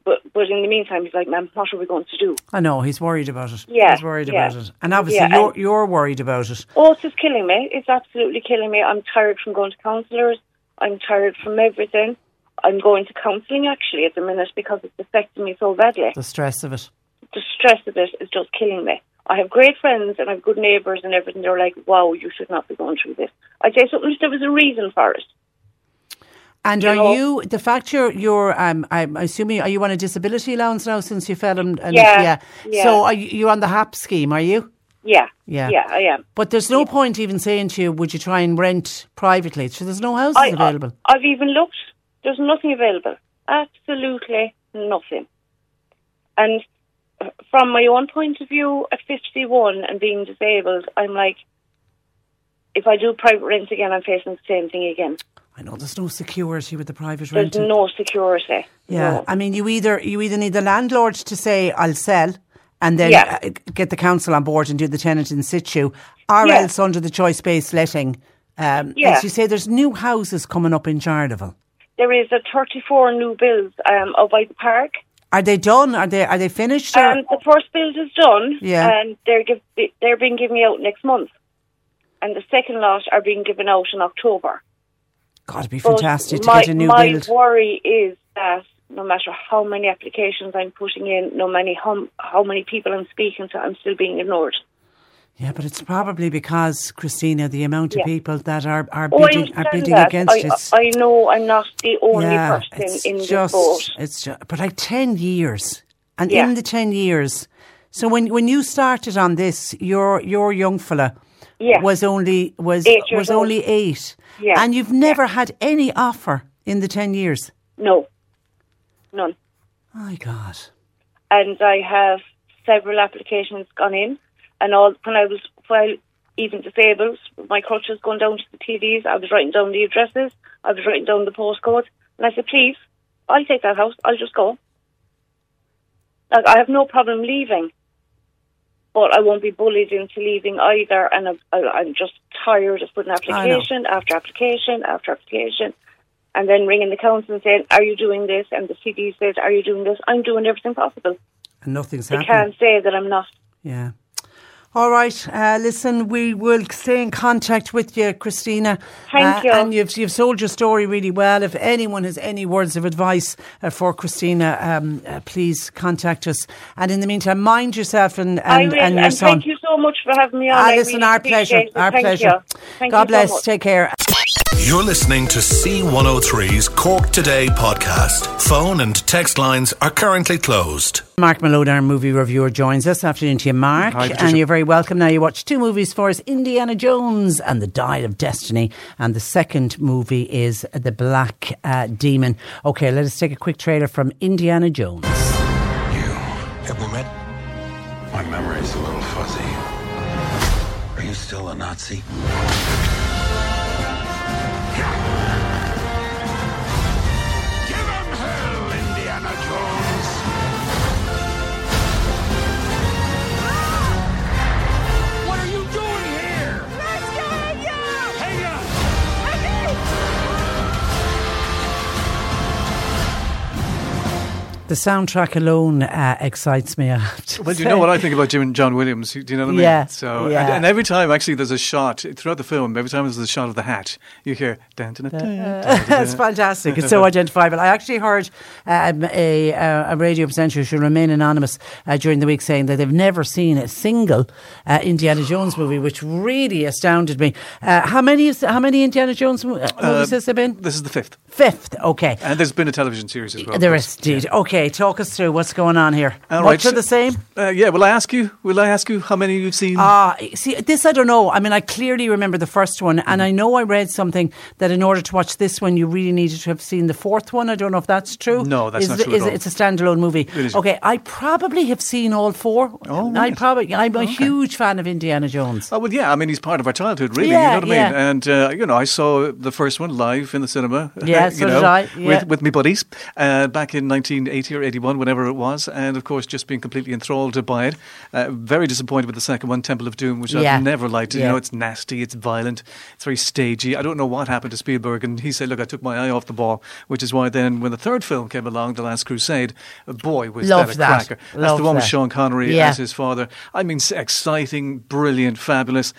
But in the meantime, he's like, Ma'am, what are we going to do? I know, he's worried about it. Yeah, he's worried about it. And obviously, you're worried about it. Oh, it's just killing me. It's absolutely killing me. I'm tired from going to counsellors. I'm tired from everything. I'm going to counselling actually at the minute because it's affecting me so badly. The stress of it. The stress of it is just killing me. I have great friends and I have good neighbours and everything. They're like, wow, you should not be going through this. I say something, there was a reason for it. And the fact I'm assuming, are you on a disability allowance now since you fell? Yeah. So are you on the HAP scheme, are you? Yeah, I am. But there's no point even saying to you, would you try and rent privately? So there's no houses available. I've even looked. There's nothing available. Absolutely nothing. And from my own point of view, at 51 and being disabled, I'm like, if I do private rent again, I'm facing the same thing again. I know, there's no security with the private rent. There's no security. Yeah, no. I mean, you either need the landlord to say, I'll sell, and then get the council on board and do the tenant in situ, or else under the choice-based letting. As you say, there's new houses coming up in Charleville. There is a 34 new builds out by the park. Are they done? Are they finished? The first build is done, and they're being given out next month. And the second lot are being given out in October. God, it'd be fantastic to get a new build. My worry is that no matter how many applications I'm putting in, no matter how many people I'm speaking to, I'm still being ignored. Yeah, but it's probably because, Christina, the amount of people that are bidding against it. I know I'm not the only person in this boat. It's just, but 10 years, and in the 10 years, so when you started on this, your young fella was only 8, and you've never had any offer in the 10 years. No. None. My God. And I have several applications gone in, and all when I was even disabled, my crutches going down to the TDs, I was writing down the addresses, I was writing down the postcode, and I said, please, I'll take that house, I'll just go. Like, I have no problem leaving, but I won't be bullied into leaving either, and I'm just tired of putting application after application after application, and then ringing the council and saying, are you doing this? And the CD says, are you doing this? I'm doing everything possible. And nothing's happening. They can't say that I'm not. Yeah. All right, listen, we will stay in contact with you, Christina. Thank you. And you've sold your story really well. If anyone has any words of advice for Christina, please contact us. And in the meantime, mind yourself and your son. Thank you so much for having me on. Listen, really, our pleasure. Our pleasure. Thank God you bless. So much. Take care. You're listening to C103's Cork Today podcast. Phone and text lines are currently closed. Mark Malone, our movie reviewer, joins us. Afternoon to you, Mark. Hi, and you're very welcome. Now you watch two movies for us, Indiana Jones and the Dial of Destiny. And the second movie is The Black Demon. Okay, let us take a quick trailer from Indiana Jones. You, have we met? My memory's a little fuzzy. Are you still a Nazi? The soundtrack alone excites me. Well, you know what I think about John Williams. Do you know what I mean? Yeah. So, yeah. And every time, actually, there's a shot throughout the film. Every time there's a shot of the hat, you hear. It's fantastic. It's so identifiable. I actually heard a radio presenter who should remain anonymous during the week saying that they've never seen a single Indiana Jones movie, which really astounded me. How many Indiana Jones movies has there been? This is the fifth. Fifth. Okay. And there's been a television series as well. There is indeed. Yeah. Okay. Talk us through what's going on here. All much right. Are the same? Yeah. Will I ask you how many you've seen? See, this I don't know. I mean, I clearly remember the first one, and I know I read something that in order to watch this one, you really needed to have seen the fourth one. I don't know if that's true. No, that's not true at all. It's a standalone movie. Okay, I probably have seen all four. Oh, right. I'm a huge fan of Indiana Jones. Oh well, yeah. I mean, he's part of our childhood, really. Yeah, you know what I mean? And I saw the first one live in the cinema. Yeah, so did I. Yeah. With me buddies back in 1980 or 81, whenever it was, and of course just being completely enthralled by it. Very disappointed with the second one, Temple of Doom, which I've never liked. Yeah. You know, it's nasty, it's violent, it's very stagey. I don't know what happened to Spielberg, and he said, look, I took my eye off the ball, which is why then when the third film came along, The Last Crusade, boy, was that a cracker. That's the one with Sean Connery as his father. I mean, exciting, brilliant, fabulous.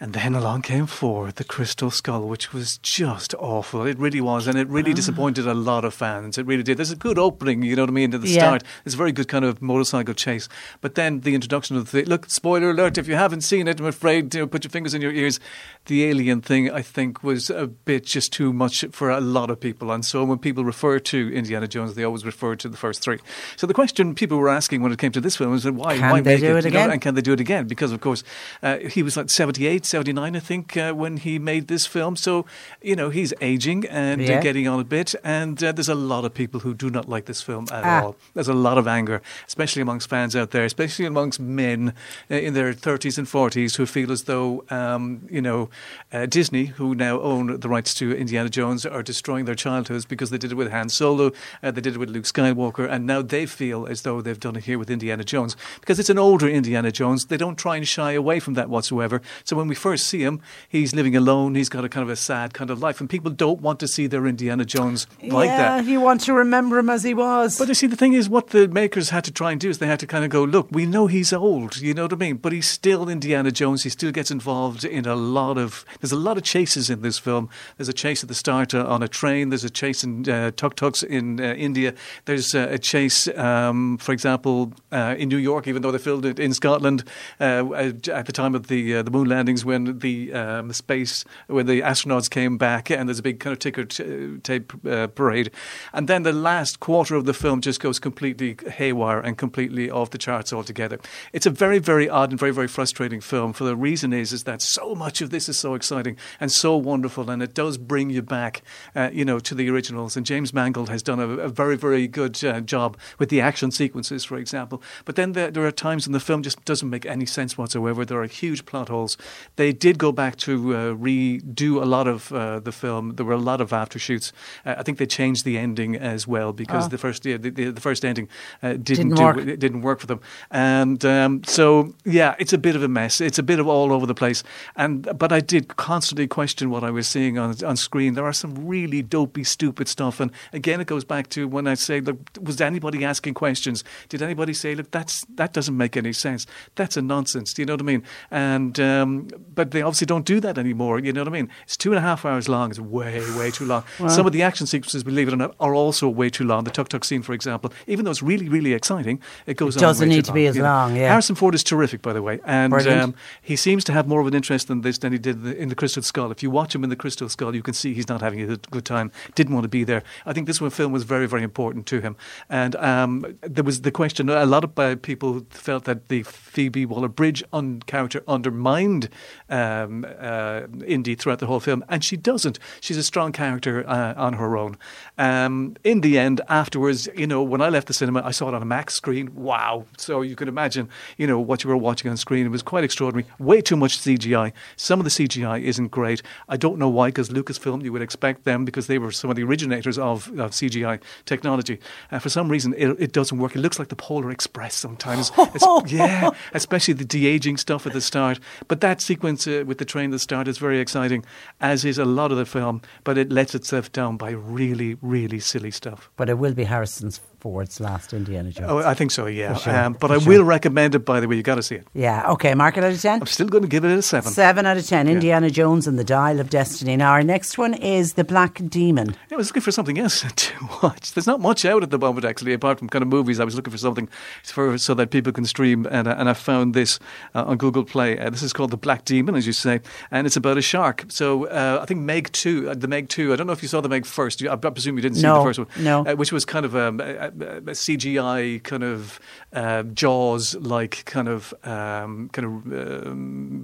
And then along came forward The Crystal Skull, which was just awful. It really was, and it really disappointed a lot of fans. It really did. There's a good opening, you know what I mean, to the start. There's a very good kind of motorcycle chase. But then the introduction of the thing. Look, spoiler alert, if you haven't seen it, I'm afraid, put your fingers in your ears. The alien thing, I think, was a bit just too much for a lot of people. And so when people refer to Indiana Jones, they always refer to the first three. So the question people were asking when it came to this film was, why make it again? And can they do it again? Because, of course, he was like 78, 79, I think, when he made this film. So, you know, he's aging and getting on a bit. And there's a lot of people who do not like this film at all. There's a lot of anger, especially amongst fans out there, especially amongst men in their 30s and 40s who feel as though, Disney, who now own the rights to Indiana Jones, are destroying their childhoods because they did it with Han Solo, they did it with Luke Skywalker, and now they feel as though they've done it here with Indiana Jones. Because it's an older Indiana Jones. They don't try and shy away from that whatsoever. So when we first see him, he's living alone. He's got a kind of a sad kind of life, and people don't want to see their Indiana Jones like that. Yeah, you want to remember him as he was. But you see, the thing is, what the makers had to try and do is they had to kind of go, look, we know he's old, you know what I mean? But he's still Indiana Jones. He still gets involved in there's a lot of chases in this film. There's a chase at the start on a train. There's a chase in tuk-tuks in India. There's a chase, for example, in New York, even though they filmed it in Scotland at the time of the moon landings. days when the astronauts came back, and there's a big kind of ticker tape parade, and then the last quarter of the film just goes completely haywire and completely off the charts altogether. It's a very, very odd and very, very frustrating film. For the reason is that so much of this is so exciting and so wonderful, and it does bring you back, to the originals. And James Mangold has done a very, very good job with the action sequences, for example. But then there are times when the film just doesn't make any sense whatsoever. There are huge plot holes. They did go back to redo a lot of the film. There were a lot of aftershoots. I think they changed the ending as well because the first ending didn't work for them. And it's a bit of a mess. It's a bit of all over the place. But I did constantly question what I was seeing on screen. There are some really dopey, stupid stuff. And again, it goes back to when I say, look, was anybody asking questions? Did anybody say, look, that doesn't make any sense. That's a nonsense. Do you know what I mean? And but they obviously don't do that anymore. You know what I mean? It's 2.5 hours long. It's way, way too long. Wow. Some of the action sequences, believe it or not, are also way too long. The tuk-tuk scene, for example, even though it's really, really exciting, it goes on way too long. It doesn't need to be as long, yeah. Harrison Ford is terrific, by the way. And he seems to have more of an interest in this than he did in The Crystal Skull. If you watch him in The Crystal Skull, you can see he's not having a good time. Didn't want to be there. I think this one film was very, very important to him. And there was the question, a lot of people felt that the Phoebe Waller-Bridge character undermined Indy throughout the whole film, and she doesn't. She's a strong character on her own. In the end, afterwards, when I left the cinema, I saw it on a Max screen. Wow. So you can imagine, what you were watching on screen. It was quite extraordinary. Way too much CGI. Some of the CGI isn't great. I don't know why, because Lucasfilm, you would expect them, because they were some of the originators of CGI technology. For some reason, it doesn't work. It looks like the Polar Express sometimes. Especially the de-aging stuff at the start. But that sequence with the train at the start is very exciting, as is a lot of the film, but it lets itself down by really, really silly stuff. But it will be Harrison's Ford's last Indiana Jones. Oh, I think so, yeah. Sure, but I will recommend it, by the way. You've got to see it. Yeah, okay. Mark it out of 10? I'm still going to give it a 7. 7 out of 10. Yeah. Indiana Jones and the Dial of Destiny. Now, our next one is The Black Demon. Yeah, I was looking for something else to watch. There's not much out at the moment, actually, apart from kind of movies. I was looking for something so that people can stream, and I found this on Google Play. This is called The Black Demon, as you say, and it's about a shark. So I think Meg 2, I don't know if you saw the Meg first. I presume you didn't see the first one. No. Which was kind of a CGI kind of Jaws-like kind of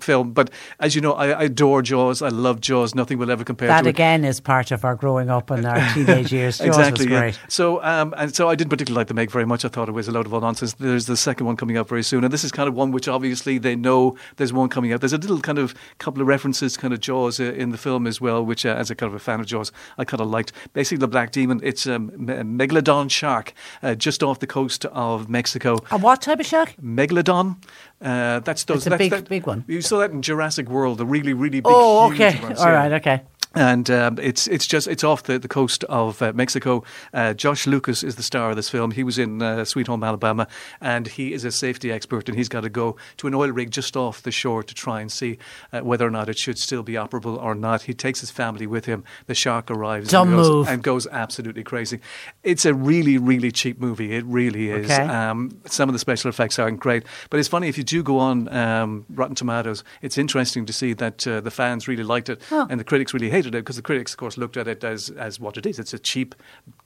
film. But as you know, I adore Jaws. I love Jaws. Nothing will ever compare to it. That again is part of our growing up and our teenage years. Jaws exactly, was great. Yeah. So, I didn't particularly like the Meg very much. I thought it was a load of all nonsense. There's the second one coming up very soon. And this is kind of one which obviously they know there's one coming out. There's a little kind of couple of references kind of Jaws in the film as well, which as a kind of a fan of Jaws, I kind of liked. Basically, The Black Demon, it's a megalodon shark just off the coast of Mexico. A what type of shark? Megalodon. That's a big one. You saw that in Jurassic World, a really, really big huge one. Okay. And it's off the coast of Mexico. Josh Lucas is the star of this film. He was in Sweet Home Alabama, and he is a safety expert, and he's got to go to an oil rig just off the shore to try and see whether or not it should still be operable or not. He takes his family with him. The shark arrives and goes absolutely crazy. It's a really, really cheap movie. It really is. Okay. Some of the special effects aren't great, but it's funny, if you do go on Rotten Tomatoes, it's interesting to see that the fans really liked it and the critics really hated it, because the critics, of course, looked at it as what it is. It's a cheap,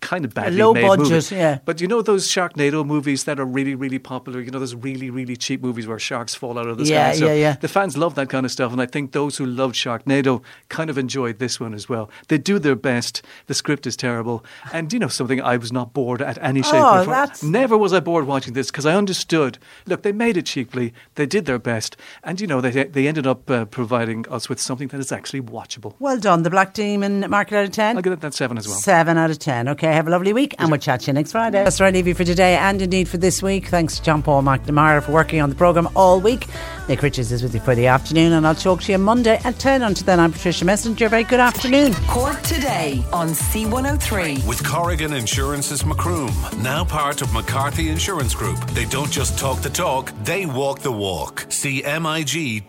kind of badly made movie. Low budget, yeah. But you know those Sharknado movies that are really, really popular? You know those really, really cheap movies where sharks fall out of the sky? So the fans love that kind of stuff, and I think those who loved Sharknado kind of enjoyed this one as well. They do their best. The script is terrible. And something, I was not bored at any shape or form. Never was I bored watching this, because I understood. Look, they made it cheaply. They did their best. And, they ended up providing us with something that is actually watchable. Well done. The Black Demon, mark it out of 10. I'll give it that 7 as well. 7 out of 10. Okay, have a lovely week and we'll chat to you next Friday. That's where I leave you for today and indeed for this week. Thanks to John Paul McNamara for working on the programme all week. Nick Richards is with you for the afternoon, and I'll talk to you Monday at 10. Until then, I'm Patricia Messenger. Very good afternoon. Cork Today on C103. With Corrigan Insurance's Macroom, now part of McCarthy Insurance Group. They don't just talk the talk, they walk the walk. CMIG.ie